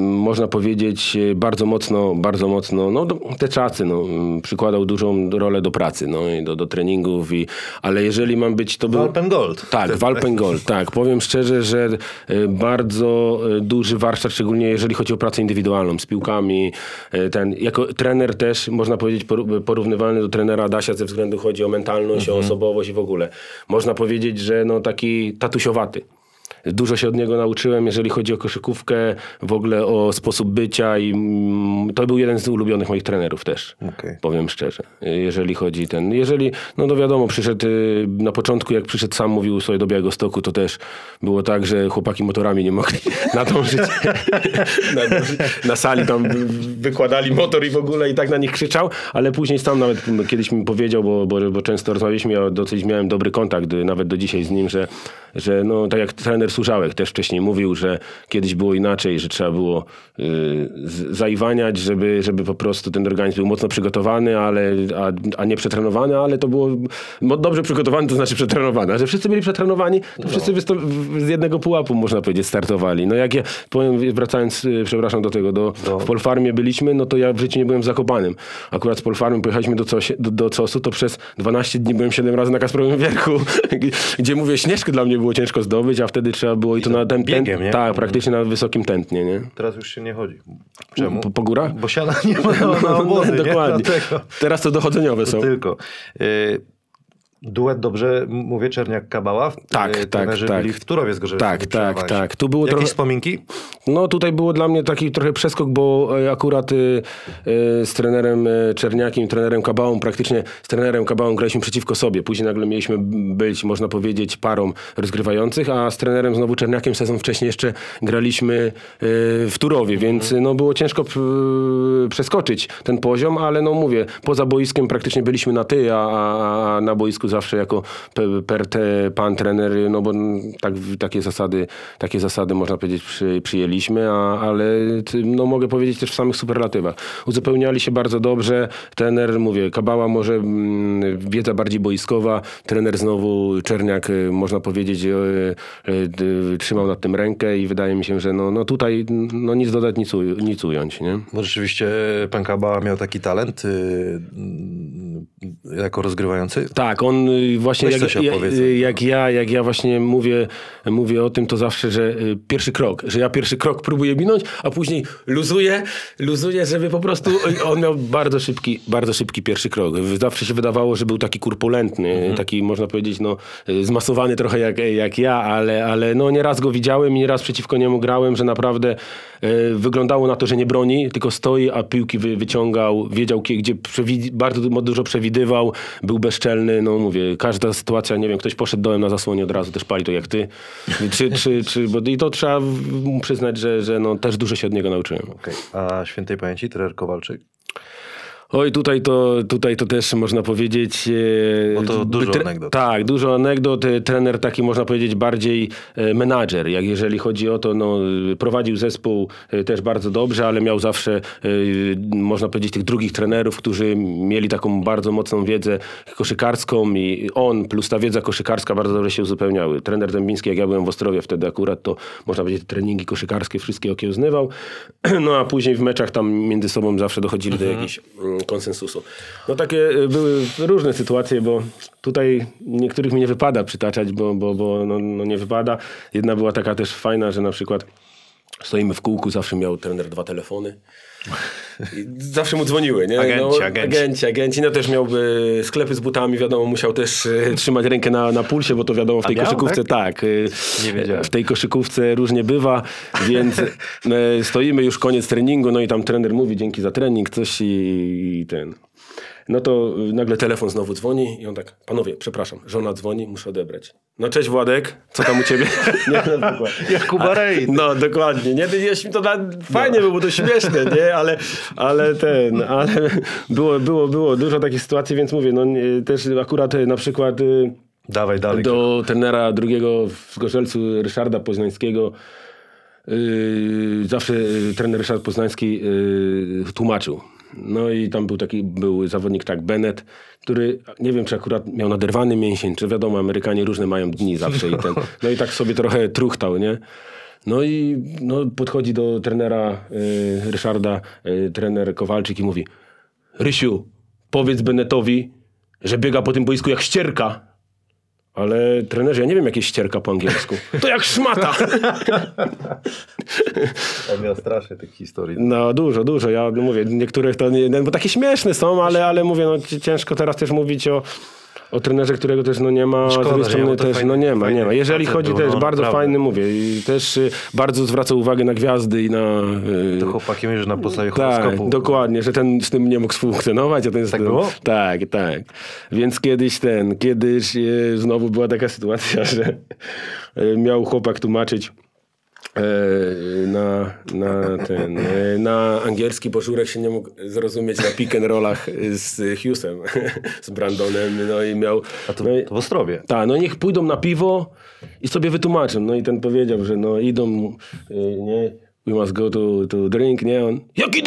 można powiedzieć bardzo mocno no te czasy no przykładał dużą rolę do pracy no i do treningów i ale jeżeli mam być to był Alpen Gold. Tak, w Alpen Gold. Tak, powiem szczerze, że bardzo duży warsztat szczególnie jeżeli chodzi o pracę indywidualną z piłkami ten jako trener też można powiedzieć porównywalny do trenera Dasia ze względu chodzi o mentalność, o osobowość i w ogóle. Można powiedzieć, że no taki tatusiowaty. Dużo się od niego nauczyłem, jeżeli chodzi o koszykówkę, w ogóle o sposób bycia i to był jeden z ulubionych moich trenerów też, powiem szczerze. Jeżeli chodzi ten, no to wiadomo, przyszedł na początku, jak przyszedł sam, mówił sobie do Białegostoku, to też było tak, że chłopaki motorami nie mogli nadążyć. na sali tam wykładali motor i w ogóle i tak na nich krzyczał, ale później sam nawet kiedyś mi powiedział, bo często rozmawialiśmy, ja dosyć miałem dobry kontakt, nawet do dzisiaj z nim, że no tak jak trener Surzałek też wcześniej mówił, że kiedyś było inaczej, że trzeba było zaiwaniać, żeby po prostu ten organizm był mocno przygotowany, a nie przetrenowany, ale to było dobrze przygotowany, to znaczy przetrenowany. A że wszyscy byli przetrenowani, to wszyscy z jednego pułapu, można powiedzieć, startowali. No jak ja, powiem, wracając, przepraszam, do tego, w Polfarmie byliśmy, no to ja w życiu nie byłem zakopanym. Akurat z Polfarmy pojechaliśmy do COS-u, to przez 12 dni byłem 7 razy na Kasprowym Wierchu, gdzie mówię, śnieżkę dla mnie było ciężko zdobyć, a wtedy trzeba było i to na biegiem, nie? Tak, praktycznie na wysokim tętnie, nie? Teraz już się nie chodzi. Czemu? Po górach? Bo siada nie ma na obozy, nie? Dokładnie. Dlatego. Teraz to dochodzeniowe są. Tylko. Duet, dobrze mówię, Czerniak-Kabała? Tak. Byli w Turowie Zgorzelec. Tak. Tu było jakieś wspominki? No tutaj było dla mnie taki trochę przeskok, bo akurat z trenerem Czerniakiem, trenerem Kabałą, praktycznie z trenerem Kabałą graliśmy przeciwko sobie. Później nagle mieliśmy być, można powiedzieć, parą rozgrywających, a z trenerem znowu Czerniakiem sezon wcześniej jeszcze graliśmy w Turowie, więc no było ciężko przeskoczyć ten poziom, ale no mówię, poza boiskiem praktycznie byliśmy na ty, a na boisku zawsze jako pan trener, no bo takie zasady można powiedzieć przyjęliśmy, ale mogę powiedzieć też w samych superlatywach. Uzupełniali się bardzo dobrze. Trener, mówię, Kabała może wiedza bardziej boiskowa, trener znowu Czerniak, można powiedzieć, trzymał nad tym rękę i wydaje mi się, że no tutaj no nic dodać, nic ująć, nie? Bo rzeczywiście pan Kabała miał taki talent jako rozgrywający? Tak, on właśnie jak ja właśnie mówię o tym, to zawsze, że pierwszy krok próbuję minąć, a później luzuję, żeby po prostu on miał bardzo szybki pierwszy krok. Zawsze się wydawało, że był taki korpulentny, taki można powiedzieć, no zmasowany trochę jak ja, ale no nieraz go widziałem i nieraz przeciwko niemu grałem, że naprawdę wyglądało na to, że nie broni, tylko stoi, a piłki wyciągał, wiedział gdzie, bardzo dużo przewidywał, był bezczelny, no mówię, każda sytuacja, nie wiem, ktoś poszedł dołem na zasłonie od razu, też pali to jak ty. I to trzeba przyznać, że no, też dużo się od niego nauczyłem. Okay. A świętej pamięci trener Kowalczyk? Oj, tutaj to też można powiedzieć... Bo to dużo anegdot. Tak, dużo anegdot. Trener taki, można powiedzieć, bardziej menadżer. Jak jeżeli chodzi o to, no, prowadził zespół też bardzo dobrze, ale miał zawsze, można powiedzieć, tych drugich trenerów, którzy mieli taką bardzo mocną wiedzę koszykarską i on plus ta wiedza koszykarska bardzo dobrze się uzupełniały. Trener Dębiński, jak ja byłem w Ostrowie wtedy akurat, to można powiedzieć, te treningi koszykarskie wszystkie okiełznywał. No a później w meczach tam między sobą zawsze dochodzili do jakichś... konsensusu. No takie były różne sytuacje, bo tutaj niektórych mi nie wypada przytaczać, bo nie wypada. Jedna była taka też fajna, że na przykład stoimy w kółku, zawsze miał trener 2 telefony. I zawsze mu dzwoniły, nie? Agenci. No też miał sklepy z butami, wiadomo, musiał też trzymać rękę na pulsie, bo to wiadomo, w tej koszykówce tak. Nie wiedziałem. W tej koszykówce różnie bywa, więc stoimy już koniec treningu, no i tam trener mówi dzięki za trening, coś i ten... No to nagle telefon znowu dzwoni i on tak, panowie, przepraszam, żona dzwoni, muszę odebrać. No cześć Władek, co tam u ciebie? Nie, no, jak Kuba Reid. No dokładnie, nie, jeśli to fajnie było, to śmieszne, nie, ale było dużo takich sytuacji, więc mówię, no też akurat na przykład... Dawaj dalej. Do trenera drugiego w Zgorzelcu, Ryszarda Poznańskiego, zawsze trener Ryszard Poznański tłumaczył. No i tam był zawodnik tak Bennett, który nie wiem, czy akurat miał naderwany mięsień, czy wiadomo, Amerykanie różne mają dni zawsze. No i tak sobie trochę truchtał, nie? No i podchodzi do trenera Ryszarda trener Kowalczyk i mówi: Rysiu, powiedz Bennettowi, że biega po tym boisku jak ścierka. Ale trenerze, ja nie wiem, jakie ścierka po angielsku. To jak szmata. On miał strasznie tych historii. No dużo. Ja mówię, niektórych to nie... Bo takie śmieszne są, ale mówię, no ciężko teraz też mówić o trenerze, którego też nie ma. Szkoda, z drugiej strony też fajny, nie ma. Jeżeli chodzi też, bardzo naprawdę. Fajny mówię. I też bardzo zwraca uwagę na gwiazdy i na... To chłopakiem już na podstawie horoskopu. Tak, dokładnie, że ten z tym nie mógł funkcjonować, a ten z tym... Tak było? Tak. Więc kiedyś znowu była taka sytuacja, że miał chłopak tłumaczyć na angielski, bo Żurek się nie mógł zrozumieć na pick and rollach z Hughesem, z Brandonem, no i miał... A to w Ostrowie. Tak, no niech pójdą na piwo i sobie wytłumaczą. No i ten powiedział, że no idą, nie, we must go to drink, nie, on... Jaki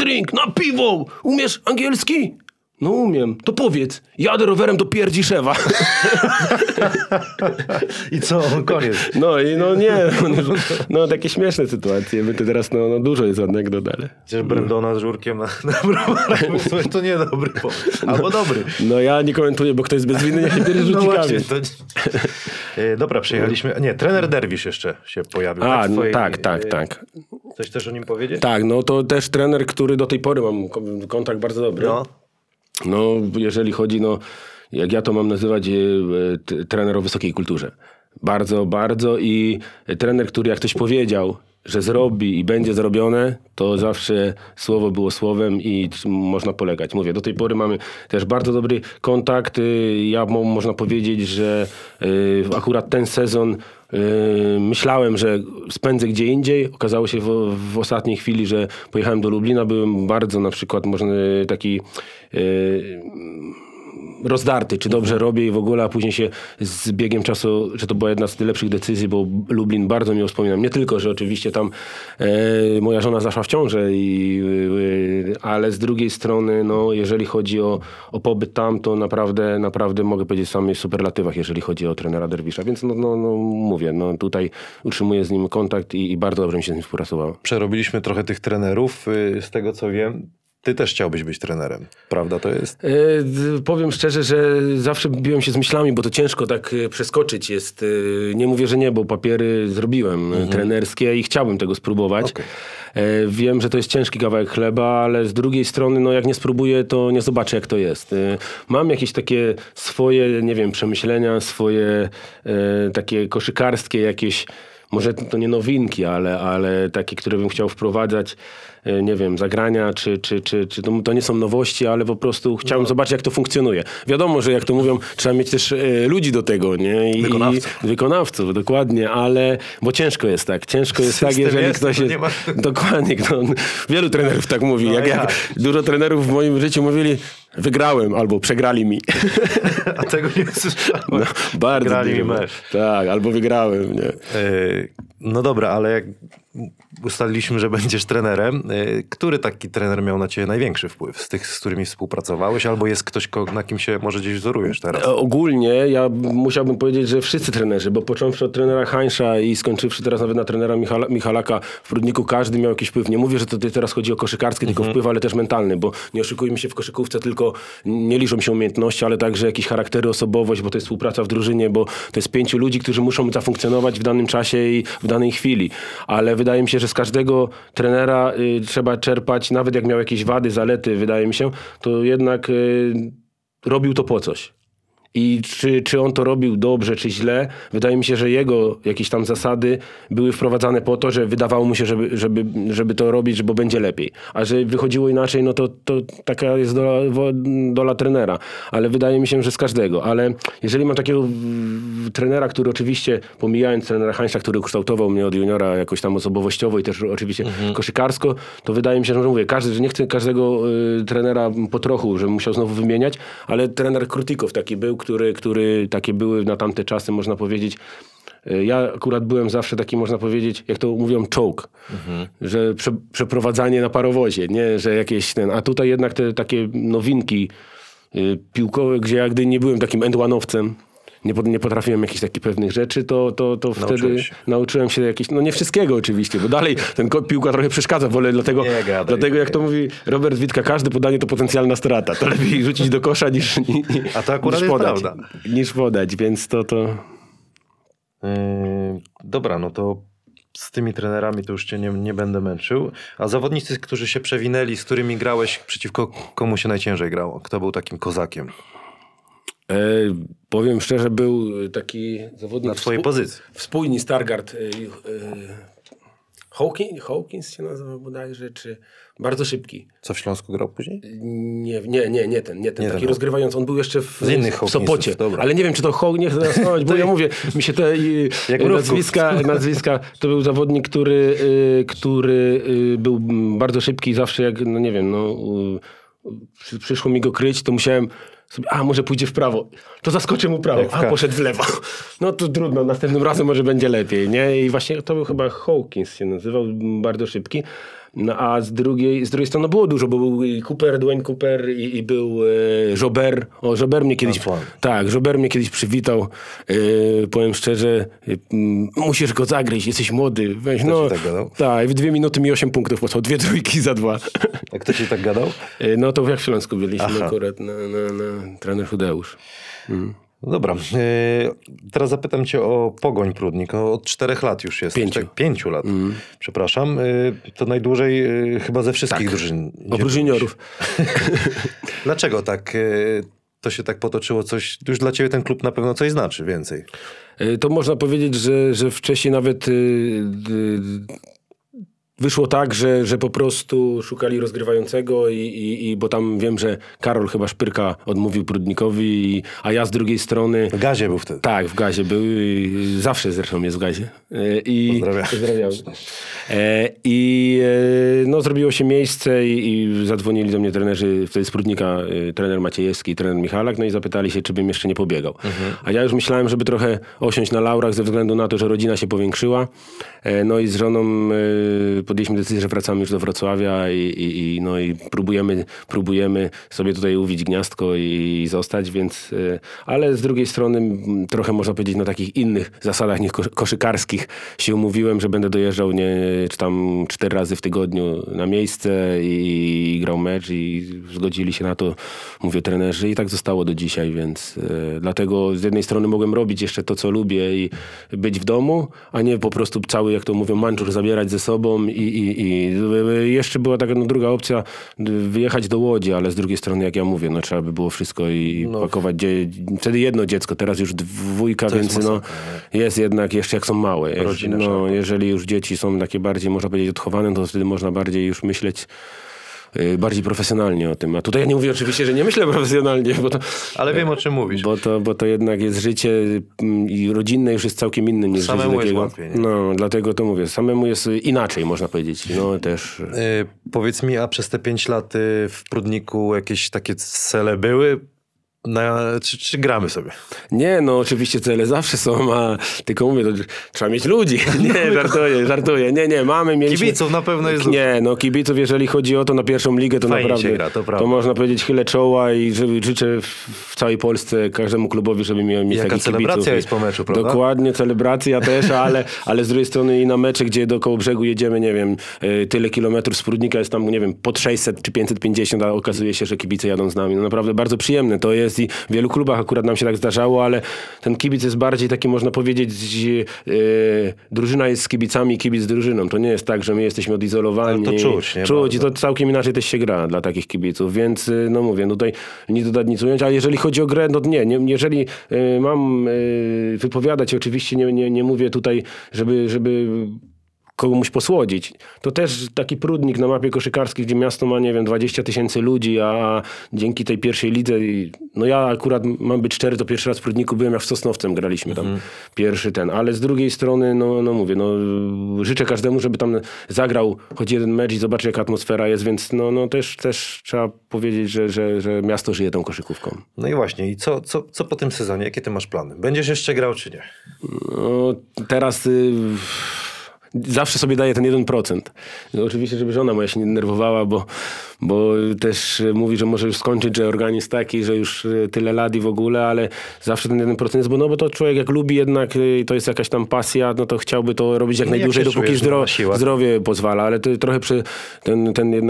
drink? Na piwo! Umiesz angielski? No umiem. To powiedz. Jadę rowerem do Pierdziszewa. I co? Koniec. No takie śmieszne sytuacje. My to teraz dużo jest ładnych dodale. Chociaż Brendona z Żurkiem na rowerach to niedobry pomysł. Albo dobry. No ja nie komentuję, bo ktoś jest bez winy, niech jest rzucikami. Dobra, przyjechaliśmy. Nie, trener Derwisz jeszcze się pojawił. Tak. Coś też o nim powiedzieć? Tak, no to też trener, który do tej pory mam kontakt bardzo dobry. No, jeżeli chodzi, jak ja to mam nazywać, trener o wysokiej kulturze. Bardzo, bardzo i trener, który jak ktoś powiedział, że zrobi i będzie zrobione, to zawsze słowo było słowem i można polegać. Mówię, do tej pory mamy też bardzo dobry kontakt. Ja można powiedzieć, że akurat ten sezon myślałem, że spędzę gdzie indziej. Okazało się w ostatniej chwili, że pojechałem do Lublina. Byłem bardzo na przykład można taki... rozdarty, czy dobrze robię i w ogóle, a później się z biegiem czasu, że to była jedna z lepszych decyzji, bo Lublin bardzo mnie wspominam. Nie tylko, że oczywiście tam moja żona zaszła w ciążę, ale z drugiej strony, jeżeli chodzi o pobyt tam, to naprawdę mogę powiedzieć sami w superlatywach, jeżeli chodzi o trenera Derwisza. Więc mówię, tutaj utrzymuję z nim kontakt i bardzo dobrze mi się z nim współpracowało. Przerobiliśmy trochę tych trenerów, z tego co wiem. Ty też chciałbyś być trenerem, prawda to jest? Powiem szczerze, że zawsze biłem się z myślami, bo to ciężko tak przeskoczyć jest. Nie mówię, że nie, bo papiery zrobiłem trenerskie i chciałbym tego spróbować. Okay. Wiem, że to jest ciężki kawałek chleba, ale z drugiej strony, jak nie spróbuję, to nie zobaczę, jak to jest. Mam jakieś takie swoje, nie wiem, przemyślenia, swoje takie koszykarskie jakieś, może to nie nowinki, ale takie, które bym chciał wprowadzać, nie wiem, zagrania, czy to nie są nowości, ale po prostu chciałem zobaczyć, jak to funkcjonuje. Wiadomo, że jak to mówią, trzeba mieć też ludzi do tego, nie? Wykonawców, dokładnie, ale bo ciężko jest tak. Ciężko jest tak, jeżeli ktoś jest... Dokładnie. Wielu trenerów tak mówi. Dużo trenerów w moim życiu mówili, wygrałem albo przegrali mi. A tego nie słyszałem. Bardzo wygrali mi mecz. Tak, albo wygrałem, nie? No dobra, ale jak ustaliliśmy, że będziesz trenerem, który taki trener miał na ciebie największy wpływ? Z tych, z którymi współpracowałeś? Albo jest ktoś, na kim się może gdzieś wzorujesz teraz? Ogólnie ja musiałbym powiedzieć, że wszyscy trenerzy, bo począwszy od trenera Hańsza i skończywszy teraz nawet na trenera Michalaka w Prudniku, każdy miał jakiś wpływ. Nie mówię, że to teraz chodzi o koszykarskie, tylko wpływ, ale też mentalny, bo nie oszukujmy się, w koszykówce tylko nie liczą się umiejętności, ale także jakieś charaktery, osobowość, bo to jest współpraca w drużynie, bo to jest 5 ludzi, którzy muszą zafunkcjonować w danym czasie i w danej chwili. Ale wydaje mi się, że z każdego trenera trzeba czerpać, nawet jak miał jakieś wady, zalety, wydaje mi się, to jednak robił to po coś. I czy on to robił dobrze, czy źle? Wydaje mi się, że jego jakieś tam zasady były wprowadzane po to, że wydawało mu się, żeby to robić, bo będzie lepiej. A że wychodziło inaczej, no to taka jest dola trenera. Ale wydaje mi się, że z każdego. Ale jeżeli mam takiego trenera, który oczywiście, pomijając trenera Hańcza, który kształtował mnie od juniora jakoś tam osobowościowo i też oczywiście koszykarsko, to wydaje mi się, że mówię, że nie chcę każdego trenera po trochu, że musiał znowu wymieniać, ale trener Krutikow taki był, który takie były na tamte czasy, można powiedzieć. Ja akurat byłem zawsze taki, można powiedzieć, jak to mówią, czołg, że przeprowadzanie na parowozie, nie, że jakieś ten. A tutaj jednak te takie nowinki piłkowe, gdzie ja gdy nie byłem takim endłanowcem, nie potrafiłem jakichś takich pewnych rzeczy, to wtedy nauczyłem się jakichś, no nie wszystkiego oczywiście, bo dalej ten piłka trochę przeszkadza, wolę dlatego jak to mówi Robert Witka, każde podanie to potencjalna strata, to lepiej rzucić do kosza niż a to akurat niż podać, jest niż podać, więc to... Dobra, no to z tymi trenerami to już cię nie będę męczył. A zawodnicy, którzy się przewinęli, z którymi grałeś, przeciwko komu się najciężej grało? Kto był takim kozakiem? Powiem szczerze, był taki zawodnik... Na twojej pozycji. Wspólnik Stargard. Hawkins się nazywa bodajże, czy... Bardzo szybki. Co w Śląsku grał później? Nie ten. Taki rozgrywający. On był jeszcze w Sopocie. Dobra. Ale nie wiem, czy to nie chcę nazwać, bo ja mówię, mi się te nazwiska... To był zawodnik, który był bardzo szybki i zawsze jak, no nie wiem, przyszło mi go kryć, to musiałem... Sobie, może pójdzie w prawo, to zaskoczę mu prawo, poszedł w lewo. No to trudno, następnym razem może będzie lepiej, nie? I właśnie to był chyba Hawkins się nazywał, bardzo szybki. No a z drugiej strony było dużo, bo był Dwayne Cooper i był Żober. Żober mnie kiedyś przywitał. Powiem szczerze, musisz go zagryźć, jesteś młody. Weź, kto ci tak gadał? Tak, w 2 minuty mi 8 punktów posłał, 2 trójki za 2. A kto ci tak gadał? No to jak w Śląsku byliśmy akurat na trener Hudeusz. Dobra, teraz zapytam cię o Pogoń Prudnik. Od 4 lat już jest. 5 lat, przepraszam. To najdłużej chyba ze wszystkich drużyn. Oprócz juniorów. Dlaczego tak to się tak potoczyło? Coś, już dla ciebie ten klub na pewno coś znaczy więcej. To można powiedzieć, że wcześniej nawet... Wyszło tak, że po prostu szukali rozgrywającego i bo tam wiem, że Karol chyba Szpyrka odmówił Prudnikowi, a ja z drugiej strony... W Gazie był wtedy. Tak, w Gazie był. Zawsze zresztą jest w Gazie. Pozdrawiam. Zrobiło się miejsce i zadzwonili do mnie trenerzy, wtedy z Prudnika trener Maciejewski i trener Michalak, i zapytali się, czy bym jeszcze nie pobiegał. A ja już myślałem, żeby trochę osiąść na laurach ze względu na to, że rodzina się powiększyła. I z żoną... Podjęliśmy decyzję, że wracamy już do Wrocławia i próbujemy sobie tutaj uwić gniazdko i zostać, więc... Ale z drugiej strony trochę można powiedzieć na takich innych zasadach niż koszykarskich się umówiłem, że będę dojeżdżał czy tam 4 razy w tygodniu na miejsce i grał mecz i zgodzili się na to, mówię, trenerzy i tak zostało do dzisiaj, więc dlatego z jednej strony mogłem robić jeszcze to, co lubię i być w domu, a nie po prostu cały, jak to mówią, manczur zabierać ze sobą. I jeszcze była taka druga opcja, wyjechać do Łodzi, ale z drugiej strony, jak ja mówię, trzeba by było wszystko pakować. Wtedy jedno dziecko, teraz już 2, to więc jest, jest jednak jeszcze jak są małe. Jeżeli już dzieci są takie bardziej, można powiedzieć, odchowane, to wtedy można bardziej już myśleć bardziej profesjonalnie o tym. A tutaj ja nie mówię oczywiście, że nie myślę profesjonalnie, ale wiem, o czym mówisz. Bo to jednak jest życie i rodzinne już jest całkiem innym niż samemu życie takiego. Jest łatwiej, dlatego to mówię. Samemu jest inaczej, można powiedzieć. Też. Powiedz mi, a przez te 5 lat w Prudniku jakieś takie cele były? Czy gramy sobie? Nie, oczywiście cele zawsze są, a tylko mówię, to trzeba mieć ludzi. Nie, żartuję. Nie, mieliśmy... Kibiców na pewno jest... Nie, kibiców, jeżeli chodzi o to na pierwszą ligę, to fajnie naprawdę... Się gra, to można powiedzieć, chylę czoła i życzę w całej Polsce każdemu klubowi, żeby miał mieć takich kibiców. Jaka celebracja jest po meczu, prawda? Dokładnie, celebracja też, ale z drugiej strony i na mecze, gdzie do Kołobrzegu jedziemy, nie wiem, tyle kilometrów z Prudnika jest tam, nie wiem, pod 600 czy 550, a okazuje się, że kibice jadą z nami. Naprawdę bardzo przyjemne to jest. jest i w wielu klubach akurat nam się tak zdarzało, ale ten kibic jest bardziej taki, można powiedzieć, drużyna jest z kibicami, kibic z drużyną. To nie jest tak, że my jesteśmy odizolowani. Ale to czuć, nie? Czuć i to całkiem inaczej też się gra dla takich kibiców, więc no mówię, tutaj nie dodać nic ująć, ale jeżeli chodzi o grę, no nie, jeżeli mam wypowiadać, oczywiście nie mówię tutaj, żeby komuś posłodzić. To też taki Prudnik na mapie koszykarskiej, gdzie miasto ma, nie wiem, 20 000 ludzi, a dzięki tej pierwszej lidze, no ja akurat mam być szczery, to pierwszy raz w Prudniku byłem, jak z Sosnowcem graliśmy tam. Pierwszy ten, ale z drugiej strony, no mówię, no życzę każdemu, żeby tam zagrał choć jeden mecz i zobaczy, jaka atmosfera jest, więc no też trzeba powiedzieć, że miasto żyje tą koszykówką. No i właśnie, i co po tym sezonie? Jakie ty masz plany? Będziesz jeszcze grał, czy nie? No, teraz... Zawsze sobie daję ten 1%. No oczywiście, żeby żona moja się nie denerwowała, bo też mówi, że może już skończyć, że organizm taki, że już tyle lat i w ogóle, ale zawsze ten 1% jest, bo to człowiek jak lubi jednak, to jest jakaś tam pasja, no to chciałby to robić jak najdłużej, dopóki zdrowie pozwala, ale to trochę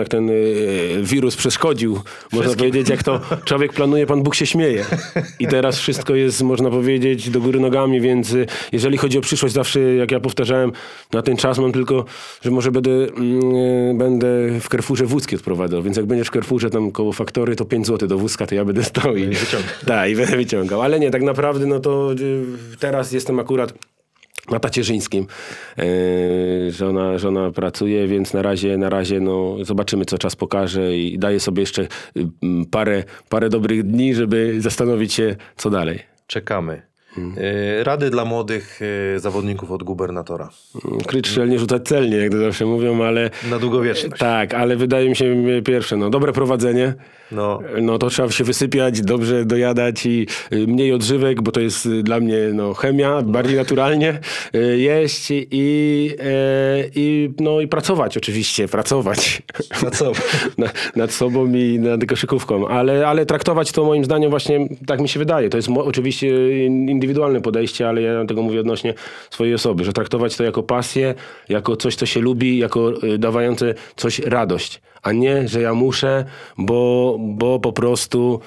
ten wirus przeszkodził, wszystkim. Można powiedzieć, jak to człowiek planuje, Pan Bóg się śmieje. I teraz wszystko jest, można powiedzieć, do góry nogami, więc jeżeli chodzi o przyszłość, zawsze, jak ja powtarzałem, na ten czas mam tylko, że może będę w Carrefourze wózki odprowadzał, więc jak będziesz w Carrefourze tam koło Faktory, to 5 zł do wózka, to ja będę stał i będę wyciągał. Ale nie, tak naprawdę to teraz jestem akurat na tacierzyńskim. Żona pracuje, więc na razie zobaczymy, co czas pokaże i daję sobie jeszcze parę dobrych dni, żeby zastanowić się, co dalej. Czekamy. Rady dla młodych zawodników od gubernatora. Kryć szczelnie, rzucać celnie, jak to zawsze mówią, ale... Na długowieczność. Tak, ale wydaje mi się pierwsze, dobre prowadzenie. No to trzeba się wysypiać, dobrze dojadać i mniej odżywek, bo to jest dla mnie chemia, bardziej naturalnie jeść i pracować oczywiście, nad sobą i nad koszykówką, ale traktować to moim zdaniem właśnie, tak mi się wydaje, to jest oczywiście indywidualne podejście, ale ja tego mówię odnośnie swojej osoby, że traktować to jako pasję, jako coś, co się lubi, jako dawające coś radość, a nie, że ja muszę, bo po prostu,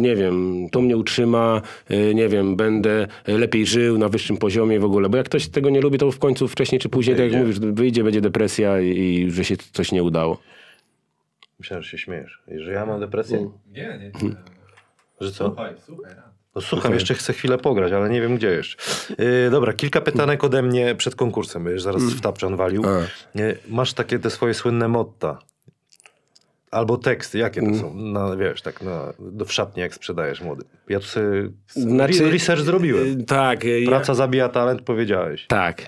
nie wiem, to mnie utrzyma, nie wiem, będę lepiej żył na wyższym poziomie w ogóle, bo jak ktoś tego nie lubi, to w końcu wcześniej czy później, tak jak mówisz, wyjdzie, będzie depresja i że się coś nie udało. Myślałem, że się śmiejesz. Że ja mam depresję? Nie. Że co? Słuchaj. No słucham, jeszcze chcę chwilę pograć, ale nie wiem gdzie jeszcze. Dobra, kilka pytanek ode mnie przed konkursem, bo już zaraz w tapczan walił. Masz takie te swoje słynne motta. Albo teksty, jakie to są? W szatni jak sprzedajesz młody. Ja tu sobie research zrobiłem. Tak. Praca zabija talent, powiedziałeś. Tak.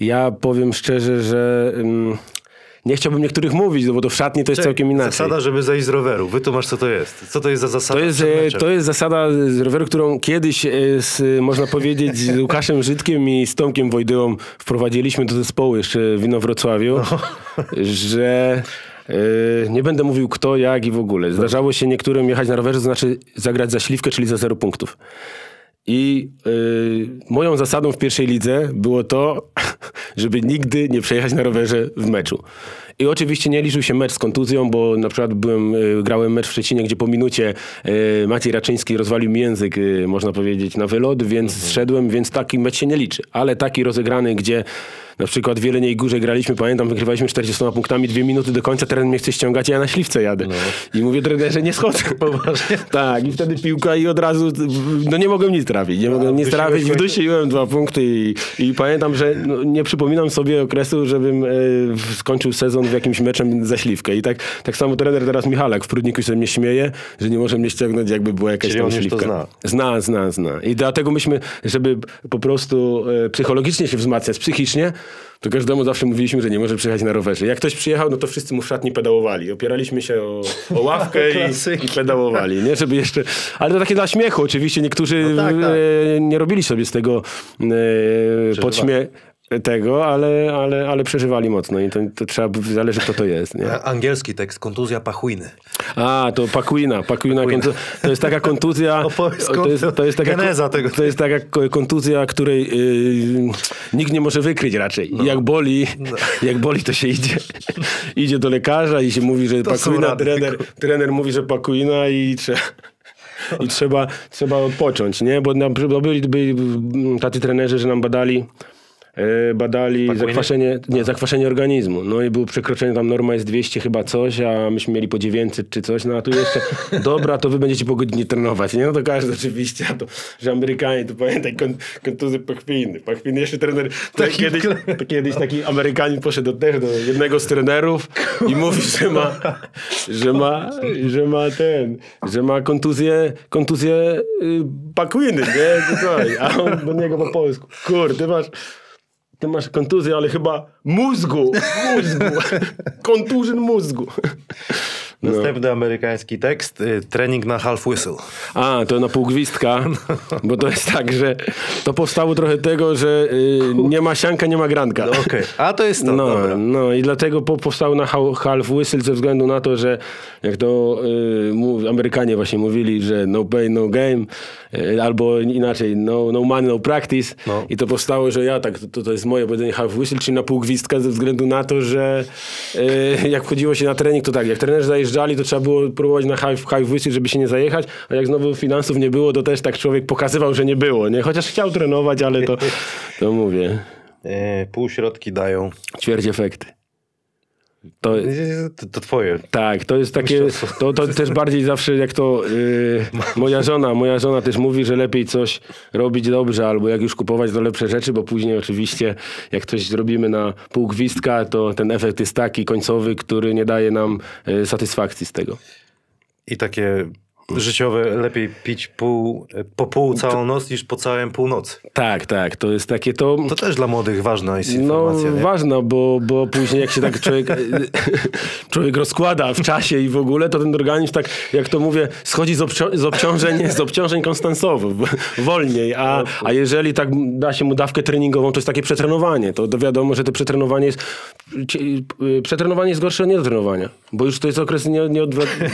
Ja powiem szczerze, że... Nie chciałbym niektórych mówić, bo to w szatni to jest całkiem inaczej. Zasada, żeby zejść z roweru. Wytłumacz, co to jest. Co to jest za zasada? To jest zasada z roweru, którą kiedyś, można powiedzieć, z Łukaszem Żydkiem i z Tomkiem Wojdyłą wprowadziliśmy do zespołu jeszcze w Inowrocławiu, że... nie będę mówił kto, jak i w ogóle. Zdarzało się niektórym jechać na rowerze, to znaczy zagrać za śliwkę, czyli za 0 punktów. I moją zasadą w pierwszej lidze było to, żeby nigdy nie przejechać na rowerze w meczu. I oczywiście nie liczył się mecz z kontuzją, bo na przykład grałem mecz w Szczecinie, gdzie po minucie Maciej Raczyński rozwalił mi język, można powiedzieć, na wylot, więc zszedłem, więc taki mecz się nie liczy. Ale taki rozegrany, gdzie na przykład w Jeleniej Górze graliśmy, pamiętam, wygrywaliśmy 40 punktami, 2 minuty do końca, teren mnie chce ściągać, ja na śliwce jadę. I mówię, trenerze, nie schodzę. Poważnie? Tak, i wtedy piłka i od razu, nie mogłem nic trafić. Wdusiłem 2 punkty i pamiętam, że nie przypominam sobie okresu, żebym skończył sezon w jakimś meczem za śliwkę. I tak samo trener teraz Michalak w Prudniku się mnie śmieje, że nie może mnie ściągnąć, jakby była jakaś tam śliwka. To zna. I dlatego myśmy, żeby po prostu psychologicznie się wzmacniać, psychicznie, to każdemu zawsze mówiliśmy, że nie może przyjechać na rowerze. Jak ktoś przyjechał, to wszyscy mu w szatni pedałowali. Opieraliśmy się o ławkę i pedałowali, nie? Żeby jeszcze... Ale to takie dla śmiechu oczywiście. Niektórzy nie robili sobie z tego ale przeżywali mocno i to trzeba, zależy kto to jest. Nie? Angielski tekst, kontuzja pachuiny. A, to pachuina. To jest taka kontuzja... To jest taka kontuzja, której nikt nie może wykryć raczej. No. Jak boli, to się idzie. Idzie do lekarza i się mówi, że pachuina. Trener mówi, że pachuina i trzeba... I trzeba odpocząć, nie? Bo byli tacy trenerzy, że nam badali zakwaszenie organizmu. No i było przekroczenie, tam norma jest 200 chyba coś, a myśmy mieli po 900 czy coś, no a tu jeszcze dobra, to wy będziecie po godzinie trenować, nie? No to każdy oczywiście, a to, że Amerykanie, to pamiętaj, kontuzy pachwiny, jeszcze trener, kiedyś taki Amerykanin poszedł też do jednego z trenerów i mówi, że ma kontuzję pachwiny, nie? Tutaj, a on do niego po polsku, ty masz kontuzję, ale chyba mózgu, konturzyn mózgu. No. Następny amerykański tekst, trening na half whistle. A, to na półgwizdka, bo to jest tak, że to powstało trochę tego, że nie ma sianka, nie ma granka. No, okay. A to jest to, dobra. No i dlatego powstało na half whistle ze względu na to, że jak to Amerykanie właśnie mówili, że no pay, no game, albo inaczej, no money, no practice. No. I to powstało, że ja tak, to jest moje powiedzenie half whistle, czyli na półgwizdka ze względu na to, że jak wchodziło się na trening, to tak, jak trener zajeżdżał, to trzeba było próbować na high whistle, żeby się nie zajechać, a jak znowu finansów nie było, to też tak człowiek pokazywał, że nie było, nie? Chociaż chciał trenować, ale to mówię. Półśrodki dają ćwierć efekty. To twoje. Tak, to jest takie, to też bardziej zawsze jak to moja żona też mówi, że lepiej coś robić dobrze, albo jak już kupować to lepsze rzeczy, bo później oczywiście jak coś zrobimy na pół gwizdka, to ten efekt jest taki końcowy, który nie daje nam satysfakcji z tego. I takie życiowe, lepiej pić po pół całą noc niż po całym północy. Tak, tak, to jest takie to... To też dla młodych ważna jest informacja. No nie? Ważna, bo później jak się tak człowiek rozkłada w czasie i w ogóle, to ten organizm tak, jak to mówię, schodzi z obciążeń konstansowych, wolniej, a jeżeli tak da się mu dawkę treningową, to jest takie przetrenowanie, to wiadomo, że to przetrenowanie jest gorsze nie do trenowania, bo już to jest okres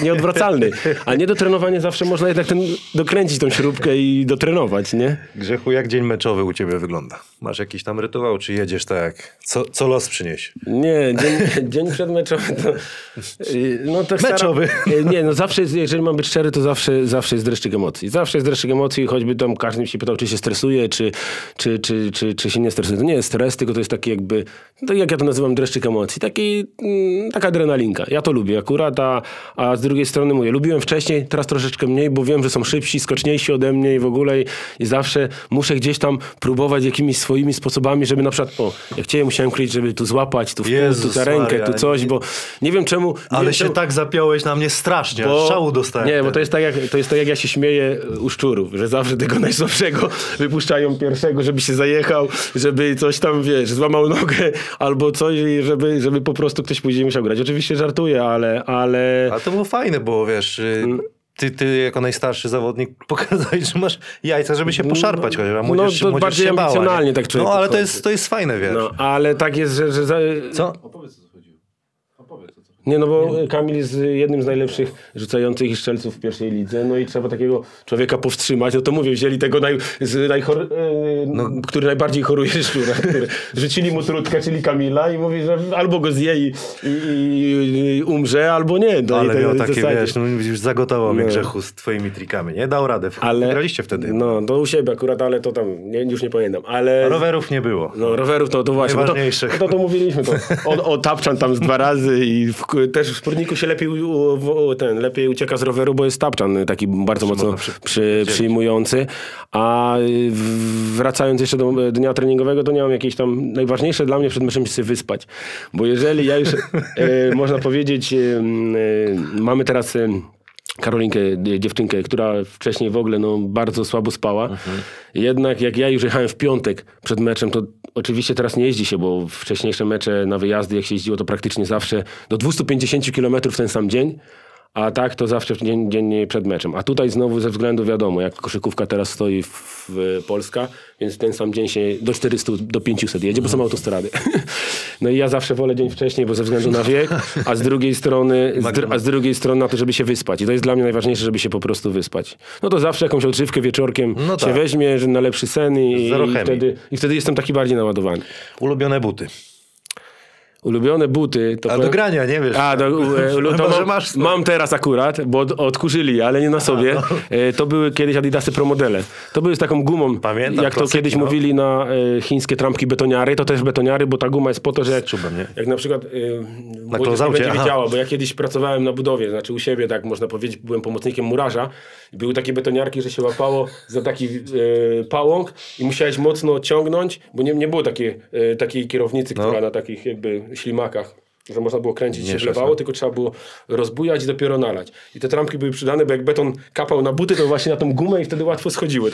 nieodwracalny, a nie do trenowania zawsze można jednak dokręcić tą śrubkę i dotrenować, nie? Grzechu, jak dzień meczowy u ciebie wygląda? Masz jakiś tam rytuał, czy jedziesz tak? Co los przyniesie? Nie, dzień przedmeczowy to... No tak meczowy. Nie, no zawsze, jeżeli mam być szczery, to zawsze jest dreszczyk emocji. Zawsze jest dreszczyk emocji, choćby tam każdy się pytał, czy się stresuje, czy się nie stresuje. To nie jest stres, tylko to jest taki jakby, tak jak ja to nazywam, dreszczyk emocji. Taka adrenalinka. Ja to lubię akurat, a z drugiej strony mówię, lubiłem wcześniej, teraz troszeczkę mniej, bo wiem, że są szybsi, skoczniejsi ode mnie i w ogóle i zawsze muszę gdzieś tam próbować jakimiś swoimi sposobami, żeby na przykład, jak cię musiałem kryć, żeby tu złapać, tu w pół, tu za rękę, tu coś, bo nie wiem czemu... Ale się tak zapiąłeś na mnie strasznie, bo szału dostałem. Nie, bo to jest tak jak ja się śmieję u szczurów, że zawsze tego najsłabszego wypuszczają pierwszego, żeby się zajechał, żeby coś tam, wiesz, złamał nogę albo coś, żeby po prostu ktoś później musiał grać. Oczywiście żartuję, ale... A to było fajne, bo wiesz... Ty jako najstarszy zawodnik pokazałeś, że masz jajca, żeby się poszarpać, chociaż młodzież to bardziej się bała, emocjonalnie nie? Tak czuję. No ale to jest fajne, wiesz. No ale tak jest, że... Co? Opowiedz, co chodziło. Nie, no bo Kamil jest jednym z najlepszych rzucających strzelców w pierwszej lidze, no i trzeba takiego człowieka powstrzymać, no to mówię, wzięli tego który najbardziej choruje szczura, rzucili mu trutkę, czyli Kamila i mówi, że albo go zje i umrze, albo nie. Ale miał takie, wiesz, no już zagotował mnie Grzechu z twoimi trikami, nie? Dał radę, graliście wtedy. No, to u siebie akurat, ale to tam, już nie pamiętam, ale... Rowerów nie było. No, rowerów to właśnie, to mówiliśmy, to o tapczan tam z 2 razy i też w Prudniku się lepiej ucieka z roweru, bo jest tapczan taki bardzo mocno przyjmujący. A wracając jeszcze do dnia treningowego, to nie mam jakiejś tam... Najważniejsze dla mnie przed meczem się wyspać. Bo jeżeli ja już, można powiedzieć, mamy teraz... Karolinkę, dziewczynkę, która wcześniej w ogóle bardzo słabo spała. Jednak jak ja już jechałem w piątek przed meczem, to oczywiście teraz nie jeździ się, bo wcześniejsze mecze na wyjazdy, jak się jeździło, to praktycznie zawsze do 250 km w ten sam dzień, a tak to zawsze dzień przed meczem. A tutaj znowu ze względu wiadomo, jak koszykówka teraz stoi w Polska, więc ten sam dzień się do 400, do 500 jedzie, bo są autostrady. No i ja zawsze wolę dzień wcześniej, bo ze względu na wiek, a z drugiej strony na to, żeby się wyspać. I to jest dla mnie najważniejsze, żeby się po prostu wyspać. No to zawsze jakąś odżywkę wieczorkiem się weźmie, że na lepszy sen i wtedy jestem taki bardziej naładowany. Ulubione buty. Ulubione buty... To do grania, nie wiesz. Mam teraz akurat, bo odkurzyli, ale nie na sobie. To były kiedyś Adidasy Pro Modele. To były z taką gumą, pamiętam, jak to kiedyś mówili na chińskie trampki betoniary, to też betoniary, bo ta guma jest po to, że jak na przykład... Na klozaucie, będzie wiedziała, bo ja kiedyś pracowałem na budowie, znaczy u siebie, tak można powiedzieć, byłem pomocnikiem murarza. Były takie betoniarki, że się łapało za taki pałąk i musiałeś mocno ciągnąć, bo nie było takiej kierownicy, która na takich jakby... ślimakach, że można było kręcić, się wlewało, tylko trzeba było rozbujać i dopiero nalać. I te trampki były przydane, bo jak beton kapał na buty, to właśnie na tą gumę i wtedy łatwo schodziły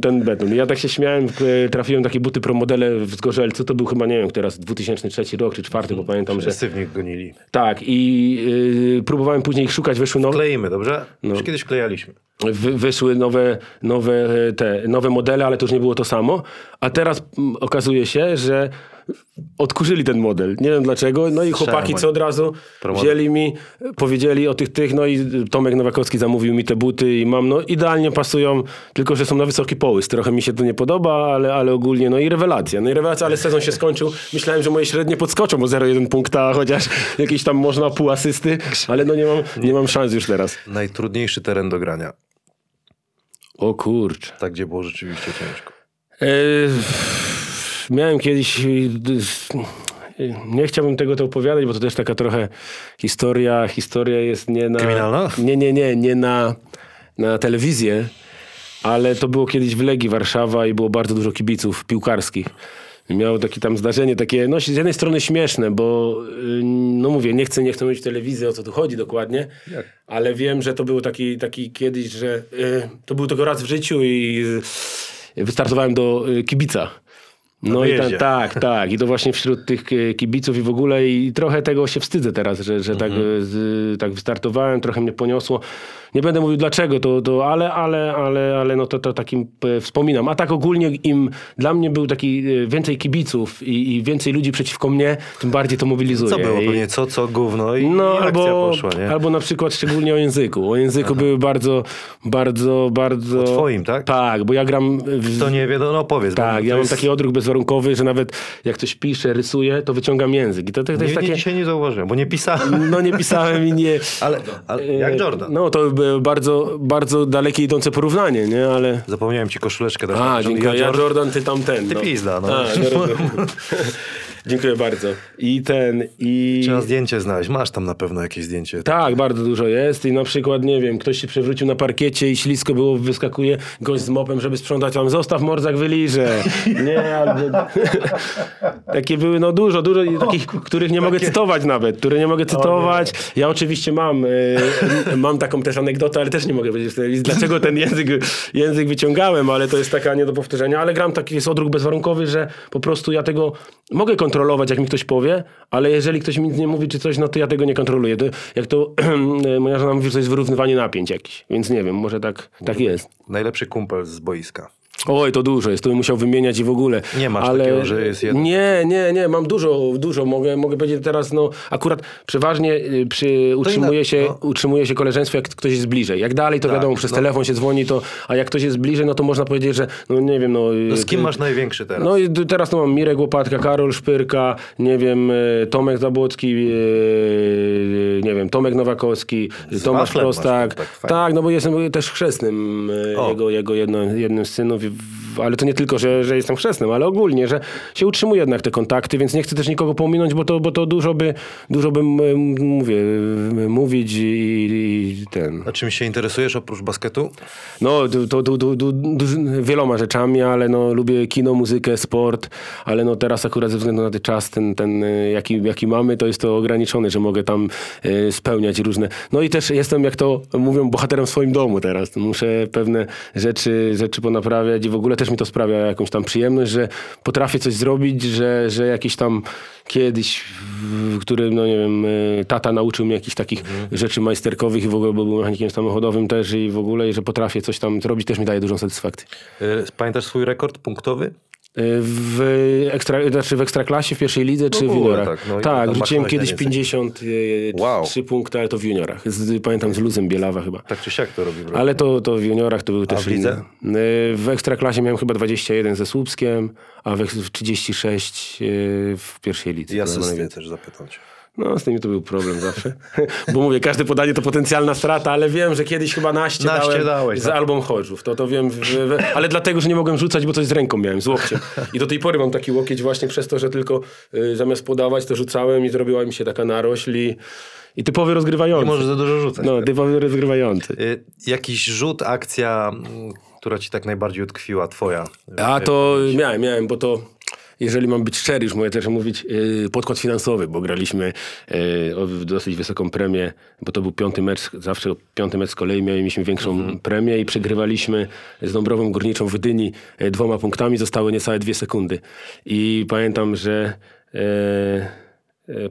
ten beton. I ja tak się śmiałem, trafiłem takie buty Pro Modele w Zgorzelcu, to był chyba, nie wiem, teraz 2003 rok czy 2004, bo pamiętam, że... Wszyscy w nich gonili. Tak, i próbowałem później ich szukać, wyszły nowe... Kleimy, dobrze? Już kiedyś klejaliśmy. Wyszły nowe modele, ale to już nie było to samo. A teraz okazuje się, że odkurzyli ten model. Nie wiem dlaczego. No i chłopaki co od razu wzięli mi, powiedzieli o tych. No i Tomek Nowakowski zamówił mi te buty i mam, no idealnie pasują, tylko że są na wysoki połysk. Trochę mi się to nie podoba, ale ogólnie, no i rewelacja. No i rewelacja, ale sezon się skończył. Myślałem, że moje średnie podskoczą o 0,1 punkta, chociaż jakieś tam można pół asysty, ale no nie mam szans już teraz. Najtrudniejszy teren do grania. O kurczę. Tak, gdzie było rzeczywiście ciężko. Miałem kiedyś, nie chciałbym tego opowiadać, bo to też taka trochę historia jest nie na... Kryminalna? Nie na telewizję, ale to było kiedyś w Legii Warszawa i było bardzo dużo kibiców piłkarskich. Miało takie tam zdarzenie, takie, no z jednej strony śmieszne, bo no mówię, nie chcę mieć telewizji, o co tu chodzi dokładnie, ale wiem, że to był taki kiedyś, że to był tylko raz w życiu i wystartowałem do kibica. No i tak. I to właśnie wśród tych kibiców i w ogóle i trochę tego się wstydzę teraz, że tak wystartowałem, trochę mnie poniosło. Nie będę mówił dlaczego, ale no to takim wspominam. A tak ogólnie im dla mnie był taki więcej kibiców i więcej ludzi przeciwko mnie, tym bardziej to mobilizuje. Co było pewnie, co gówno i no, akcja poszła, nie? Albo na przykład szczególnie o języku były bardzo... O twoim, tak? Tak, bo ja gram... To nie wiem, no powiedz. Tak, ja mam taki odruch bezwarunkowy, że nawet jak coś piszę, rysuję, to wyciągam język. I to jest takie... Dzisiaj nie zauważyłem, bo nie pisałem. No nie pisałem i nie... Ale jak Jordan. No to bardzo, bardzo dalekie idące porównanie, nie? Ale... Zapomniałem ci koszuleczkę. Dziękuję. Ja Jordan, ty tamten. Ty pizda, no. Dziękuję bardzo. Trzeba zdjęcie znaleźć. Masz tam na pewno jakieś zdjęcie. Tak, bardzo dużo jest. I na przykład, nie wiem, ktoś się przewrócił na parkiecie i ślisko było, wyskakuje gość z mopem, żeby sprzątać. Tam zostaw, Mordzak wyliże. Nie, albo... Takie były, no dużo takich, których nie mogę cytować nawet. Które nie mogę cytować. Ja oczywiście mam taką też anegdotę, ale też nie mogę powiedzieć, dlaczego ten język wyciągałem, ale to jest taka nie do powtórzenia. Ale gram, taki jest odruch bezwarunkowy, że po prostu ja tego mogę kontrolować, jak mi ktoś powie, ale jeżeli ktoś mi nic nie mówi czy coś, no to ja tego nie kontroluję. To, jak to moja żona mówi, że to jest wyrównywanie napięć jakiś, więc nie wiem, może tak jest. Najlepszy kumpel z boiska. Oj, to dużo jest, to bym musiał wymieniać i w ogóle. Nie masz takiego, że jest jeden? Nie, mam dużo. Mogę powiedzieć teraz, no akurat przeważnie utrzymuje się koleżeństwo, jak ktoś jest bliżej. Jak dalej, to wiadomo, przez telefon się dzwoni, to, a jak ktoś jest bliżej, no to można powiedzieć, że no nie wiem, no... z kim masz największy teraz? No i teraz to mam Mirek Łopatka, Karol Szpyrka, nie wiem, Tomek Zabłocki, nie wiem, Tomek Nowakowski, Tomasz Prostak. Tak, no bo jestem też chrzestnym jego jednym z synów. Ale to nie tylko, że jestem chrzestnym, ale ogólnie, że się utrzymuje jednak te kontakty, więc nie chcę też nikogo pominąć, bo to dużo bym mówić i ten. A czym się interesujesz oprócz basketu? No, wieloma rzeczami, ale no lubię kino, muzykę, sport, ale no teraz akurat ze względu na ten czas, jaki mamy, to jest to ograniczone, że mogę tam spełniać różne. No i też jestem, jak to mówią, bohaterem w swoim domu teraz. Muszę pewne rzeczy ponaprawiać i w ogóle też mi to sprawia jakąś tam przyjemność, że potrafię coś zrobić, że jakiś tam kiedyś, w którym, no nie wiem, tata nauczył mnie jakichś takich rzeczy majsterkowych i w ogóle, bo był mechanikiem samochodowym też i w ogóle, że potrafię coś tam zrobić, też mi daje dużą satysfakcję. Pamiętasz swój rekord punktowy? W Ekstraklasie, w pierwszej lidze, czy w juniorach? Tak, tak rzuciłem kiedyś 53 punkty, ale to w juniorach. Pamiętam z Luzem Bielawa chyba. Tak czy siak to robił. Ale to w juniorach to był też... A w lidze? W Ekstraklasie miałem chyba 21 ze Słupskiem, a 36 w pierwszej lidze. Ja asystę też zapytam cię. No, z tymi to był problem zawsze. Bo mówię, każde podanie to potencjalna strata, ale wiem, że kiedyś chyba naście dałem z Albą Chorzów. To wiem, ale dlatego, że nie mogłem rzucać, bo coś z ręką miałem, z łokciem. I do tej pory mam taki łokieć właśnie przez to, że tylko zamiast podawać, to rzucałem i zrobiła mi się taka narośl i typowy rozgrywający. Nie możesz za dużo rzucać. No, typowy rozgrywający. Jakiś rzut, akcja, która ci tak najbardziej utkwiła, twoja? A to miałem, bo to... Jeżeli mam być szczery, już mogę też mówić, podkład finansowy, bo graliśmy o dosyć wysoką premię, bo to był piąty mecz, zawsze piąty mecz z kolei mieliśmy większą premię i przegrywaliśmy z Dąbrową Górniczą w Gdyni 2 punktami, zostały niecałe 2 sekundy. I pamiętam, że...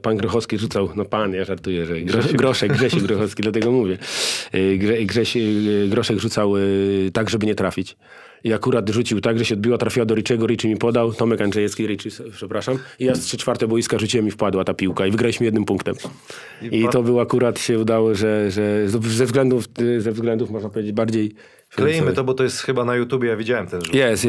Pan Grochowski rzucał, no pan, ja żartuję, że Grzesiu Grochowski, dlatego mówię. Groszek rzucał tak, żeby nie trafić. I akurat rzucił tak, że się odbiła, trafiła do Richiego, Richi mi podał, Tomek Andrzejewski, Richi, przepraszam. I ja z 3/4 boiska rzuciłem i wpadła ta piłka i wygraliśmy 1 punktem. I to było akurat, się udało, że ze względów, można powiedzieć, bardziej... Klejmy to, bo to jest chyba na YouTubie, ja widziałem ten rzut. Jest.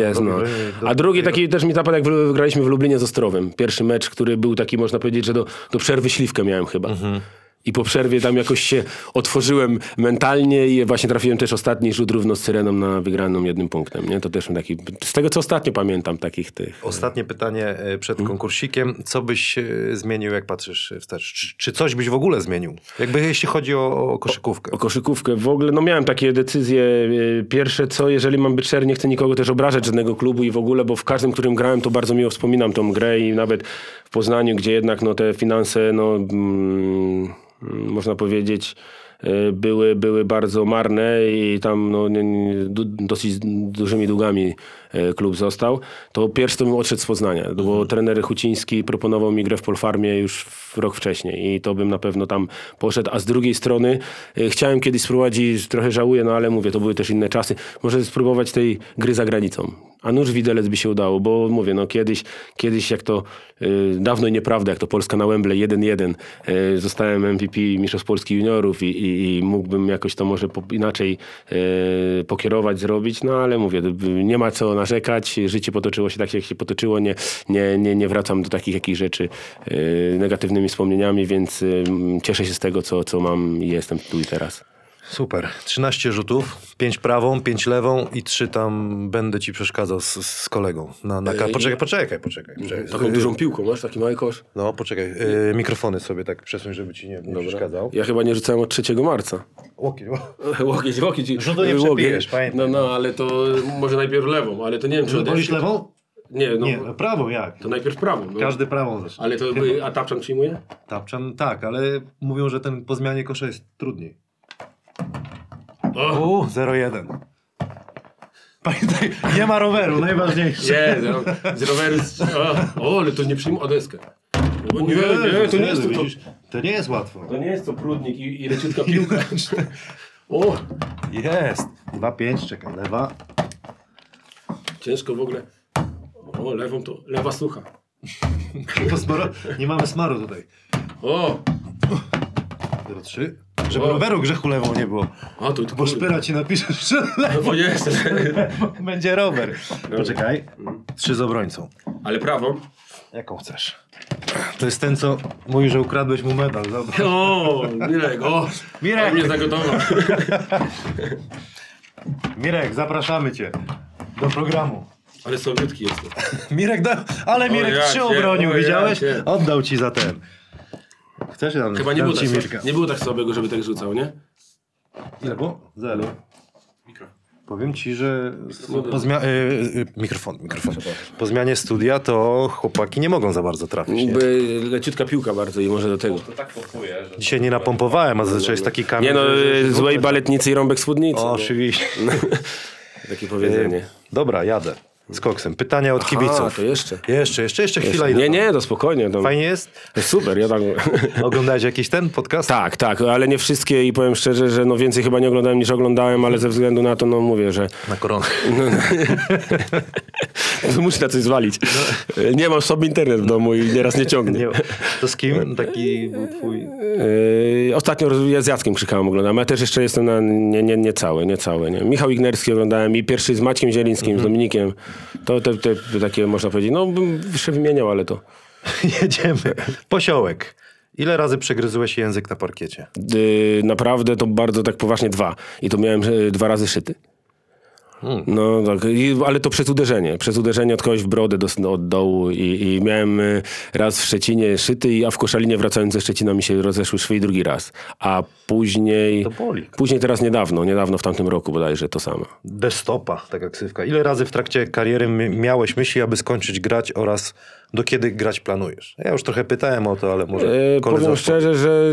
A drugi taki też mi zapadł, jak graliśmy w Lublinie z Ostrowem. Pierwszy mecz, który był taki, można powiedzieć, że do przerwy śliwkę miałem chyba. Mhm. I po przerwie tam jakoś się otworzyłem mentalnie i właśnie trafiłem też ostatni rzut równo z Syreną na wygraną 1 punktem. Nie? To też taki, z tego co ostatnio pamiętam takich tych... Ostatnie pytanie przed konkursikiem. Co byś zmienił, jak patrzysz wstecz? Czy coś byś w ogóle zmienił? Jakby jeśli chodzi o koszykówkę. O koszykówkę w ogóle, no miałem takie decyzje. Pierwsze co, jeżeli mam być szczery, nie chcę nikogo też obrażać, żadnego klubu i w ogóle, bo w każdym, którym grałem, to bardzo miło wspominam tą grę i nawet w Poznaniu, gdzie jednak te finanse, można powiedzieć, były bardzo marne i tam dosyć dużymi długami klub został, to pierwszy to bym odszedł z Poznania, bo trener Huciński proponował mi grę w Polfarmie już rok wcześniej i to bym na pewno tam poszedł, a z drugiej strony chciałem kiedyś spróbować i trochę żałuję, ale mówię, to były też inne czasy, może spróbować tej gry za granicą. A nuż widelec by się udało, bo mówię, kiedyś jak to dawno i nieprawda, jak to Polska na Wembley 1-1, zostałem MVP Mistrzostw Polski Juniorów i mógłbym jakoś to może inaczej pokierować, zrobić, ale mówię, nie ma co narzekać, życie potoczyło się tak, jak się potoczyło, nie wracam do takich jakichś rzeczy negatywnymi wspomnieniami, więc cieszę się z tego, co mam i jestem tu i teraz. Super. 13 rzutów, 5 prawą, 5 lewą i 3 tam będę ci przeszkadzał z kolegą. Poczekaj. Taką dużą piłką masz, taki mały kosz. No, poczekaj. Mikrofony sobie tak przesuń, żeby ci nie przeszkadzał. Ja chyba nie rzucałem od 3 marca. Łokieć. Rzutu nie przepijesz, pamiętaj. No, ale to może najpierw lewą, ale to nie wiem, czy... Wolisz lewą? Nie, prawą jak? To najpierw prawą. Każdy prawą zresztą. Ale to... A Tapczan przyjmuje? Tapczan tak, ale mówią, że ten po zmianie kosza jest trudniej. 0-1. Pamiętaj, nie ma roweru, najważniejsze. Z roweru... ale to nie przyjmę odeskę. To nie jest łatwo. To nie jest to Prudnik i leciutka piłka. Jest. 2-5, czekaj, lewa. Ciężko w ogóle. Lewą to... Lewa sucha. Nie mamy smaru tutaj. 0-3. Żeby roweru Grzechu lewą nie było. Bo Szpyra ci napiszesz, że lewo jest. Będzie rower. Poczekaj. 3 z obrońcą. Ale prawą? Jaką chcesz? To jest ten, co mówi, że ukradłeś mu medal. Dobra. Mirek! On mnie zagotował. Mirek, zapraszamy cię do programu. Ale słabiutki jest. Mirek 3 obronił, widziałeś? Oddał ci za ten. Chcesz tam? Chyba nie było tak słabego, żeby tak rzucał, nie? Ile było? 0. Powiem ci, że mikrofon. Po zmianie studia to chłopaki nie mogą za bardzo trafić. Leciutka piłka bardzo i może do tego. To tak popuje, że dzisiaj nie napompowałem, a zazwyczaj jest taki kamień. Złej baletnicy i rąbek spódnicy. Oczywiście. Takie powiedzenie. Dobra, jadę. Z koksem. Pytania od kibiców. Jeszcze chwila. Nie, to spokojnie. To fajnie jest? Super, ja tak... Oglądałeś jakiś ten podcast? Tak, ale nie wszystkie i powiem szczerze, że więcej chyba nie oglądałem niż oglądałem, ale ze względu na to, mówię, że... Na koronę. Musi na coś zwalić. No. Nie mam sobie internet w domu i nieraz nie ciągnie. To z kim? Taki był twój... Ostatnio ja z Jackiem Krzykałem oglądałem, ja też jeszcze jestem na niecały. Nie. Michał Ignerski oglądałem i pierwszy z Maćkiem Zielińskim, z Dominikiem. To te takie można powiedzieć, no bym jeszcze wymieniał, ale to... Jedziemy. Posiołek. Ile razy przegryzłeś język na parkiecie? Naprawdę to bardzo tak poważnie 2. I to miałem 2 razy szyty. No tak, ale to przez uderzenie. Przez uderzenie od kogoś w brodę od dołu i miałem raz w Szczecinie szyty, a w Koszalinie wracając ze Szczecina mi się rozeszły szwy i drugi raz. A później... To boli. Później teraz niedawno w tamtym roku bodajże to samo. Destopa, taka ksywka. Ile razy w trakcie kariery miałeś myśli, aby skończyć grać oraz do kiedy grać planujesz? Ja już trochę pytałem o to, ale może... Powiem szczerze, że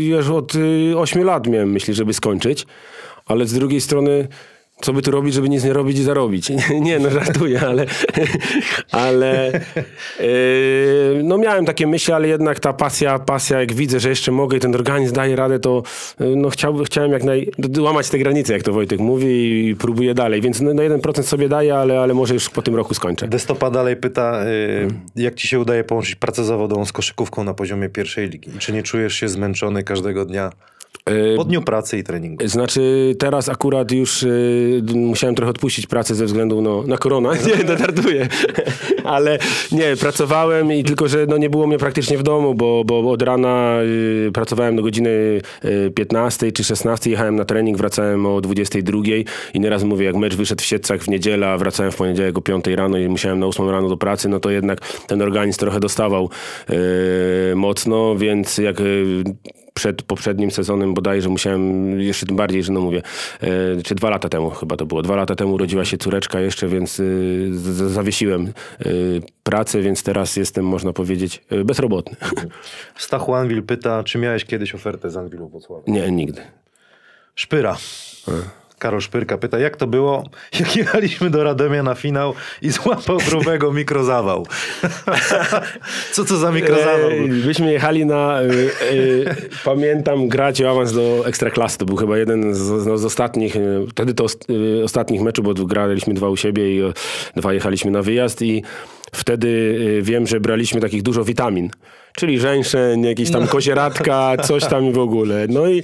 już od 8 lat miałem myśli, żeby skończyć, ale z drugiej strony... Co by tu robić, żeby nic nie robić i zarobić? Nie, no żartuję, ale no miałem takie myśli, ale jednak ta pasja, jak widzę, że jeszcze mogę i ten organizm daje radę, to no chciałem jak łamać te granice, jak to Wojtek mówi i próbuję dalej. Więc na 1% sobie daję, ale może już po tym roku skończę. Destopa dalej pyta, jak ci się udaje połączyć pracę zawodową z koszykówką na poziomie pierwszej ligi? Czy nie czujesz się zmęczony każdego dnia? Po dniu pracy i treningu. Znaczy teraz akurat już musiałem trochę odpuścić pracę ze względu na koronę. Nie, żartuję. Ale nie, pracowałem i tylko, że nie było mnie praktycznie w domu, bo od rana pracowałem do godziny 15 czy 16, jechałem na trening, wracałem o 22 i nieraz mówię, jak mecz wyszedł w Siedlcach w niedzielę, a wracałem w poniedziałek o 5 rano i musiałem na 8 rano do pracy, no to jednak ten organizm trochę dostawał mocno, więc jak... Przed poprzednim sezonem bodajże musiałem, jeszcze tym bardziej, że mówię, czy 2 lata temu chyba to było. 2 lata temu urodziła się córeczka jeszcze, więc zawiesiłem pracę, więc teraz jestem, można powiedzieć, bezrobotny. Stachu Anwil pyta, czy miałeś kiedyś ofertę z Anwilu Wrocławia? Nie, nigdy. Szpyra. Karol Szpyrka pyta, jak to było, jak jechaliśmy do Radomia na finał i złapał grubego mikrozawał. Co to za mikrozawał? Byśmy jechali na... pamiętam grać o awans do Ekstraklasy. To był chyba jeden z ostatnich... Wtedy to ostatnich meczów, bo graliśmy 2 u siebie i 2 jechaliśmy na wyjazd i... Wtedy wiem, że braliśmy takich dużo witamin, czyli żeńszeń, jakieś tam kozieratka, coś tam w ogóle. No i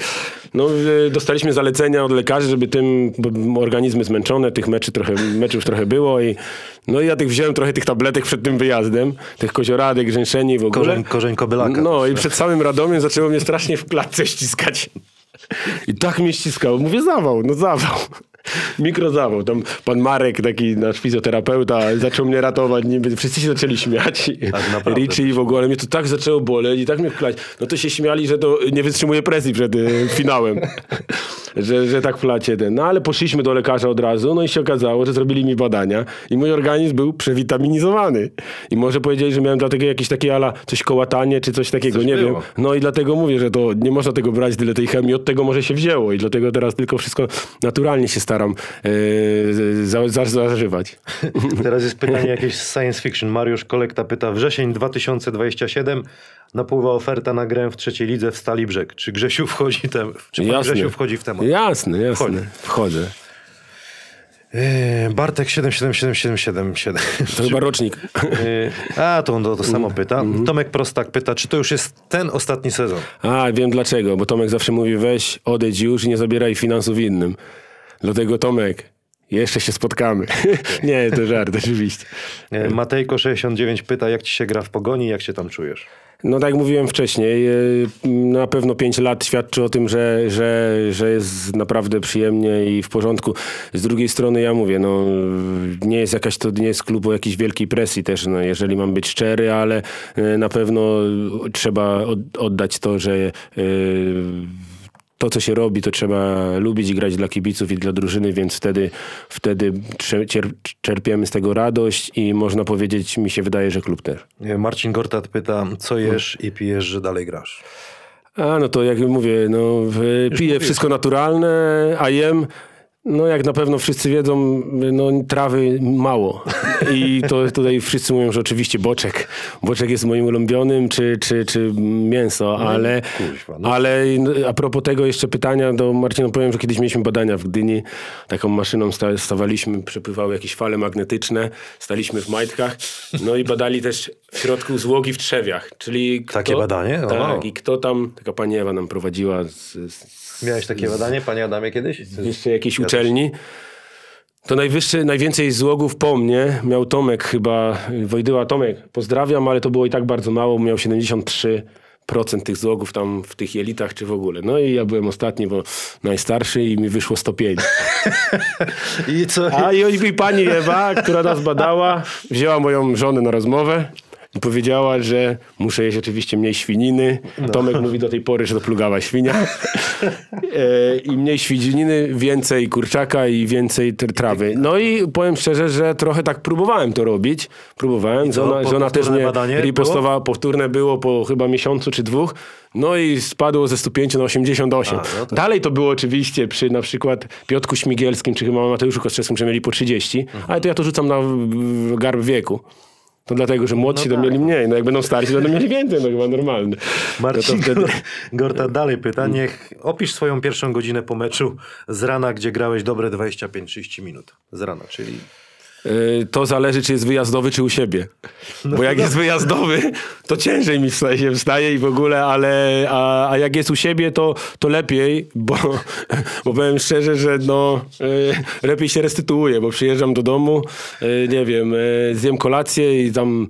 dostaliśmy zalecenia od lekarzy, żeby tym organizmy zmęczone, tych meczów trochę było. I ja wziąłem trochę tych tabletek przed tym wyjazdem, tych kozioratek, żeńszeni w ogóle. Korzeń kobylaka. No i przed samym Radomiem zaczęło mnie strasznie w klatce ściskać. I tak mnie ściskało. Mówię, zawał. Mikrozawał. Tam pan Marek, taki nasz fizjoterapeuta, zaczął mnie ratować. Wszyscy się zaczęli śmiać. Tak, Richie w ogóle. Mnie to tak zaczęło boleć i tak mnie wklać. No to się śmiali, że to nie wytrzymuje presji przed finałem. że tak wklacie ten. No ale poszliśmy do lekarza od razu, no i się okazało, że zrobili mi badania i mój organizm był przewitaminizowany. I może powiedzieli, że miałem dlatego jakieś takie coś kołatanie, czy coś takiego, coś nie było. Wiem. No i dlatego mówię, że to nie można tego brać, tyle tej chemii, od tego może się wzięło i dlatego teraz tylko wszystko naturalnie się staram zażywać. Teraz jest pytanie jakieś z science fiction. Mariusz Kolekta pyta, wrzesień 2027 napływa oferta na grę w trzeciej lidze w Stali Brzeg. Czy Grzesiu wchodzi w temat? Jasne. Wchodzę. Bartek 77777. To chyba rocznik. To on to samo pyta. Tomek Prostak pyta, czy to już jest ten ostatni sezon? Wiem dlaczego, bo Tomek zawsze mówi, weź, odejdź już i nie zabieraj finansów innym. Dlatego Tomek, jeszcze się spotkamy. Nie, to żart, oczywiście. Matejko 69 pyta, jak ci się gra w Pogoni, jak się tam czujesz? No tak jak mówiłem wcześniej, na pewno 5 lat świadczy o tym, że jest naprawdę przyjemnie i w porządku. Z drugiej strony ja mówię, to nie jest klub o jakiejś wielkiej presji też, jeżeli mam być szczery, ale na pewno trzeba oddać to, że... To, co się robi, to trzeba lubić i grać dla kibiców i dla drużyny, więc wtedy czerpiemy z tego radość i można powiedzieć, mi się wydaje, że klub też. Marcin Gortat pyta, co jesz i pijesz, że dalej grasz? To jak mówię, piję wszystko naturalne, a jem No jak na pewno wszyscy wiedzą, no trawy mało i to tutaj wszyscy mówią, że oczywiście boczek. Boczek jest moim ulubionym, czy mięso, ale, ale a propos tego jeszcze pytania do Marcina, powiem, że kiedyś mieliśmy badania w Gdyni, taką maszyną stawaliśmy, przepływały jakieś fale magnetyczne, staliśmy w majtkach, no i badali też w środku złogi w trzewiach, czyli kto, takie badanie? O. Tak, i kto tam, taka pani Ewa nam prowadziła Miałeś takie badanie, panie Adamie, kiedyś? Jeszcze jakiejś uczelni. To najwięcej złogów po mnie miał Tomek chyba, Wojdyła Tomek, pozdrawiam, ale to było i tak bardzo mało, miał 73% tych złogów tam w tych jelitach czy w ogóle. No i ja byłem ostatni, bo najstarszy i mi wyszło 105. I co? A i pani Ewa, która nas badała, wzięła moją żonę na rozmowę. Powiedziała, że muszę jeść oczywiście mniej świniny. No. Tomek mówi do tej pory, że to plugawa świnia. I mniej świniny, więcej kurczaka i więcej trawy. No i powiem szczerze, że trochę tak próbowałem to robić. Próbowałem. Żona też mnie ripostowała. Powtórne było po chyba miesiącu czy dwóch. No i spadło ze 105 na 88. No to... Dalej to było oczywiście przy na przykład Piotku Śmigielskim czy chyba Mateuszu Kostrzewskim, że mieli po 30. Mhm. Ale to ja to rzucam na garb wieku. To dlatego, że młodsi to mieli mniej. No jak będą starsi, to będą mieli więcej. No chyba normalne. Marcin Gorta dalej pyta. Niech opisz swoją pierwszą godzinę po meczu z rana, gdzie grałeś dobre 25-30 minut. Z rana, czyli... To zależy, czy jest wyjazdowy, czy u siebie. Bo jak jest wyjazdowy, to ciężej mi się wstaje i w ogóle, ale a jak jest u siebie, to lepiej, bo powiem szczerze, że no, lepiej się restytuuję, bo przyjeżdżam do domu, nie wiem, zjem kolację i tam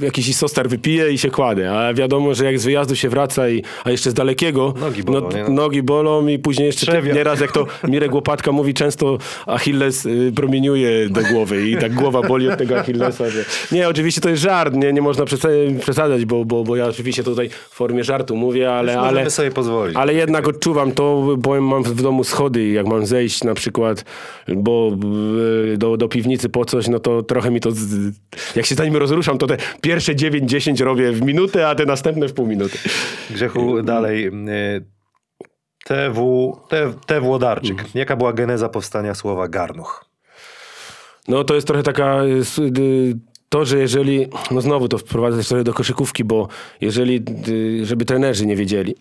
jakiś soster wypiję i się kładę. A wiadomo, że jak z wyjazdu się wraca, a jeszcze z dalekiego, nogi bolą i później jeszcze nieraz, jak to Mirek Łopatka mówi, często Achilles promieniuje do głowy i tak głowa boli od tego Achillesa. Że... Nie, oczywiście to jest żart, nie można przesadzać, bo ja oczywiście tutaj w formie żartu mówię, ale sobie pozwolić. Ale jednak odczuwam to, bo mam w domu schody i jak mam zejść na przykład bo do piwnicy po coś, no to trochę mi to jak się za nim rozruszam, to te pierwsze 9-10 robię w minutę, a te następne w pół minuty. Grzechu, dalej T. Włodarczyk. Jaka była geneza powstania słowa garnuch? No to jest trochę taka... To, że jeżeli... No znowu to wprowadzę trochę do koszykówki, bo jeżeli... Żeby trenerzy nie wiedzieli.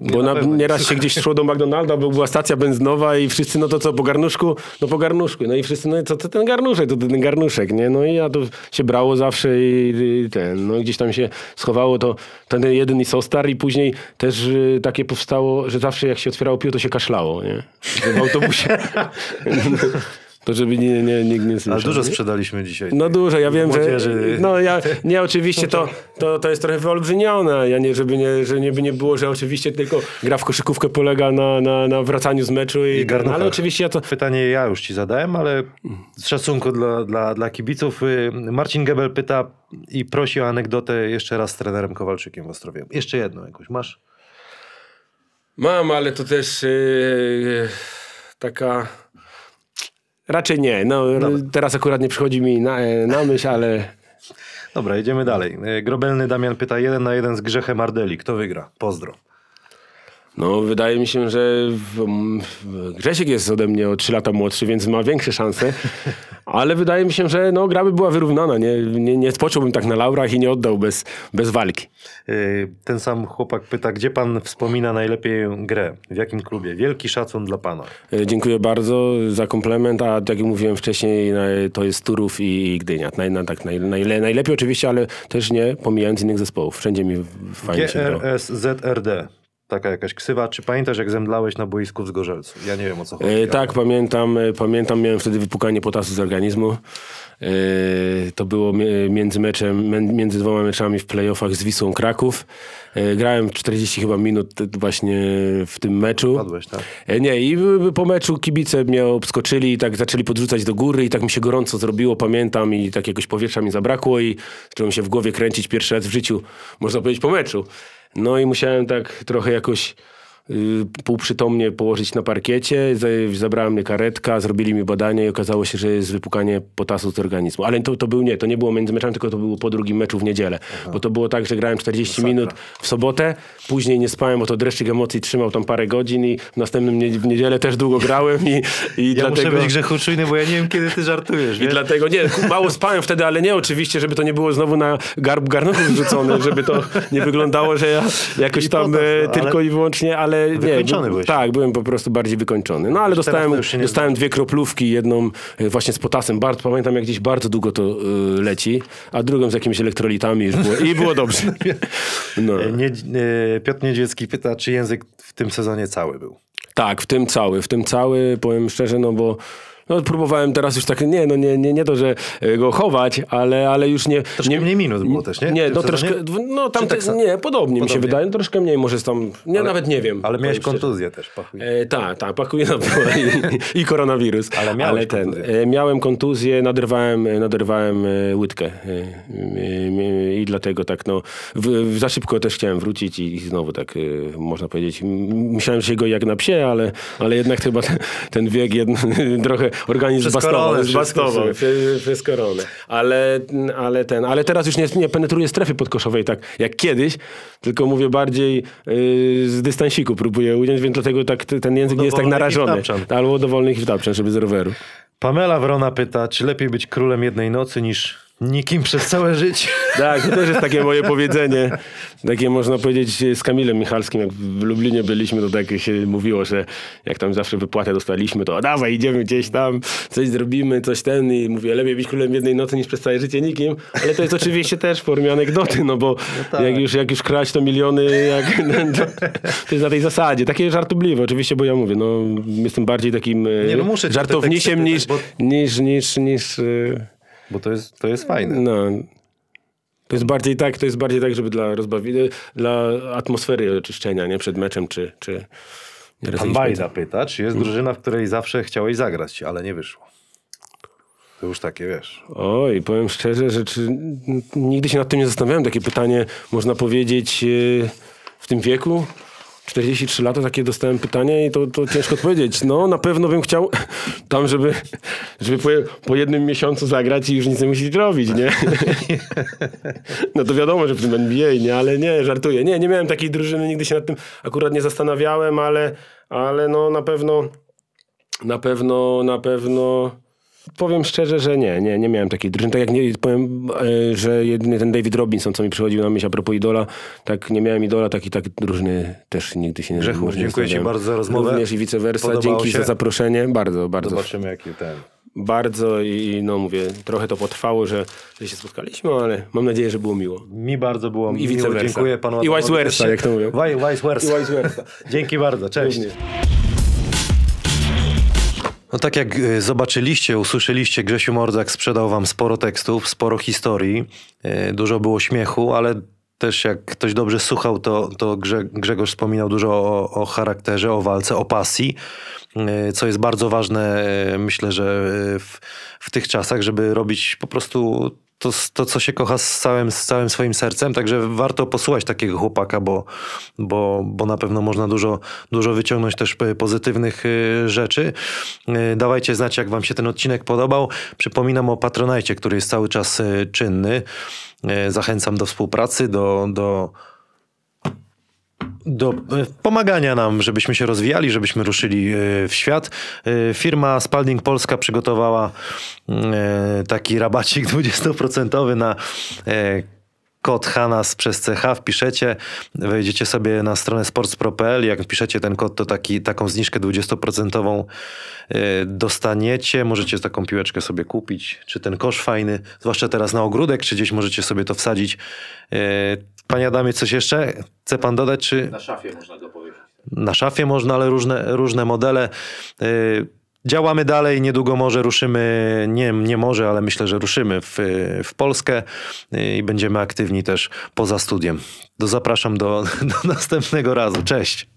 Bo nieraz się gdzieś szło do McDonalda, bo była stacja benzynowa i wszyscy, no to co, po garnuszku? No po garnuszku. No i wszyscy, no co to ten garnuszek, nie? No i ja to się brało zawsze i ten... No gdzieś tam się schowało to ten jeden i sostar i później też takie powstało, że zawsze jak się otwierało piwo, to się kaszlało, nie? W autobusie. To żeby nikt nie słyszał. Ale dużo sprzedaliśmy dzisiaj. No dużo, ja wiem, że... No ja, nie, oczywiście to jest trochę wyolbrzymione. Ja nie, żeby nie było, że oczywiście tylko gra w koszykówkę polega na wracaniu z meczu i garnuchach. Ale oczywiście ja to... Pytanie ja już ci zadałem, ale z szacunku dla kibiców. Marcin Gebel pyta i prosi o anegdotę jeszcze raz z trenerem Kowalczykiem w Ostrowie. Jeszcze jedną jakąś masz? Mam, ale to też taka... Raczej nie. No, teraz akurat nie przychodzi mi na myśl, ale... Dobra, jedziemy dalej. Grobelny Damian pyta 1-1 z Grzechem Ardeli. Kto wygra? Pozdro. No, wydaje mi się, że Grzesiek jest ode mnie o 3 lata młodszy, więc ma większe szanse. Ale wydaje mi się, że no, gra by była wyrównana. Nie spocząłbym tak na laurach i nie oddał bez walki. Ten sam chłopak pyta, gdzie pan wspomina najlepiej grę? W jakim klubie? Wielki szacun dla pana. Dziękuję bardzo za komplement, a jak mówiłem wcześniej, to jest Turów i Gdynia. Najlepiej oczywiście, ale też nie pomijając innych zespołów. Wszędzie mi fajnie się grało. GRSZRD. Taka jakaś ksywa. Czy pamiętasz, jak zemdlałeś na boisku w Zgorzelcu? Ja nie wiem, o co chodzi. Tak, pamiętam. Miałem wtedy wypukanie potasu z organizmu. To było między dwoma meczami w playoffach z Wisłą Kraków. Grałem 40 chyba minut właśnie w tym meczu. Padłeś, tak? Nie, i po meczu kibice mnie obskoczyli i tak zaczęli podrzucać do góry i tak mi się gorąco zrobiło, pamiętam, i tak jakoś powietrza mi zabrakło i zacząłem się w głowie kręcić pierwszy raz w życiu, można powiedzieć, po meczu. No i musiałem tak trochę jakoś półprzytomnie położyć na parkiecie. Zabrała mnie karetka, zrobili mi badanie i okazało się, że jest wypukanie potasu z organizmu. Ale to nie było między meczami, tylko to było po drugim meczu w niedzielę. Aha. Bo to było tak, że grałem 40 minut w sobotę, później nie spałem, bo to dreszczyk emocji trzymał tam parę godzin i w następnym w niedzielę też długo grałem i ja dlatego... muszę być grzechu czujny, bo ja nie wiem, kiedy ty żartujesz. I dlatego nie, mało spałem wtedy, ale nie oczywiście, żeby to nie było znowu na garnuchu wrzucone, żeby to nie wyglądało, że ja jakoś tam tylko i wyłącznie, ale wykończony byłeś. Tak, byłem po prostu bardziej wykończony. No ale dostałem dwie kroplówki, jedną właśnie z potasem. Pamiętam, jak gdzieś bardzo długo to leci, a drugą z jakimiś elektrolitami już było. I było dobrze. No. Piotr Niedziecki pyta, czy język w tym sezonie cały był? Tak, w tym cały, powiem szczerze, no bo próbowałem teraz już tak, nie to, że go chować, ale już nie... Troszkę mniej minut było też, nie? Nie, troszkę... No tam tak podobnie mi się wydaje, no, troszkę mniej może tam... Nie, ale, nawet nie wiem. Ale miałeś kontuzję też, pachuje. Tak, pachuje i koronawirus. Ale miałeś kontuzję. Miałem kontuzję, naderwałem łydkę. I dlatego tak, za szybko też chciałem wrócić i znowu tak, można powiedzieć, myślałem, że się go jak na psie, ale jednak chyba ten wiek trochę... Organizm zbastował. Przez koronę. Ale teraz już nie penetruję strefy podkoszowej tak jak kiedyś, tylko mówię bardziej z dystansiku próbuję ująć, więc dlatego tak ten język nie jest tak narażony. Albo dowolnych i wtapczan, żeby z roweru. Pamela Wrona pyta, czy lepiej być królem jednej nocy niż nikim przez całe życie. Tak, to też jest takie moje powiedzenie. Takie można powiedzieć z Kamilem Michalskim, jak w Lublinie byliśmy, to tak się mówiło, że jak tam zawsze wypłatę dostaliśmy, to dawaj, idziemy gdzieś tam, coś zrobimy, i mówię, lepiej być królem jednej nocy niż przez całe życie nikim, ale to jest oczywiście też w formie anegdoty, bo tak. jak już kraść to miliony, to jest na tej zasadzie. Takie żartobliwe oczywiście, bo ja mówię, jestem bardziej takim żartownisiem niż bo to jest fajne. To jest bardziej tak, żeby dla rozbawienia, dla atmosfery oczyszczenia, nie? Przed meczem, czy Pan Bajda pyta, czy jest drużyna, w której zawsze chciałeś zagrać, ale nie wyszło. To już takie, wiesz. Oj, powiem szczerze, że nigdy się nad tym nie zastanawiałem. Takie pytanie, można powiedzieć, w tym wieku. 43 lata, takie dostałem pytanie i to ciężko odpowiedzieć. Na pewno bym chciał tam, żeby po jednym miesiącu zagrać i już nic nie musieć robić, nie? To wiadomo, że w tym NBA, nie? Ale nie, żartuję. Nie miałem takiej drużyny, nigdy się nad tym akurat nie zastanawiałem, ale na pewno powiem szczerze, że nie miałem takiej drużyny. Tak jak nie powiem, że jedyny ten David Robinson, co mi przychodził na myśl a propos idola, tak nie miałem idola, tak drużyny też nigdy się nie zastanawiałem. Grzechu, dziękuję ci bardzo za rozmowę. Również i vice versa. Dzięki za zaproszenie. Bardzo, bardzo. Zobaczymy, jaki ten... Bardzo mówię, trochę to potrwało, że się spotkaliśmy, ale mam nadzieję, że było miło. Mi bardzo było miło. I vice versa. Dziękuję panu. I vice versa, jak to mówią. Vice versa. Dzięki bardzo. Cześć. Tak jak zobaczyliście, usłyszeliście, Grzesiu Mordzak sprzedał wam sporo tekstów, sporo historii, dużo było śmiechu, ale też jak ktoś dobrze słuchał, to Grzegorz wspominał dużo o charakterze, o walce, o pasji, co jest bardzo ważne, myślę, że w tych czasach, żeby robić po prostu to co się kocha z całym swoim sercem. Także warto posłuchać takiego chłopaka, bo na pewno można dużo wyciągnąć też pozytywnych rzeczy. Dawajcie znać, jak wam się ten odcinek podobał. Przypominam o Patronajcie, który jest cały czas czynny. Zachęcam do współpracy, do pomagania nam, żebyśmy się rozwijali, żebyśmy ruszyli w świat. Firma Spalding Polska przygotowała taki rabacik 20% na kod HANAS przez CH. Wpiszecie, wejdziecie sobie na stronę sportspro.pl. Jak wpiszecie ten kod, to taką zniżkę 20% dostaniecie. Możecie taką piłeczkę sobie kupić, czy ten kosz fajny, zwłaszcza teraz na ogródek, czy gdzieś możecie sobie to wsadzić. Panie Adamie, coś jeszcze chce pan dodać? Czy... Na szafie można go powiedzieć. Na szafie można, ale różne modele. Działamy dalej, niedługo może ruszymy, nie może, ale myślę, że ruszymy w Polskę i będziemy aktywni też poza studiem. Zapraszam do następnego razu. Cześć!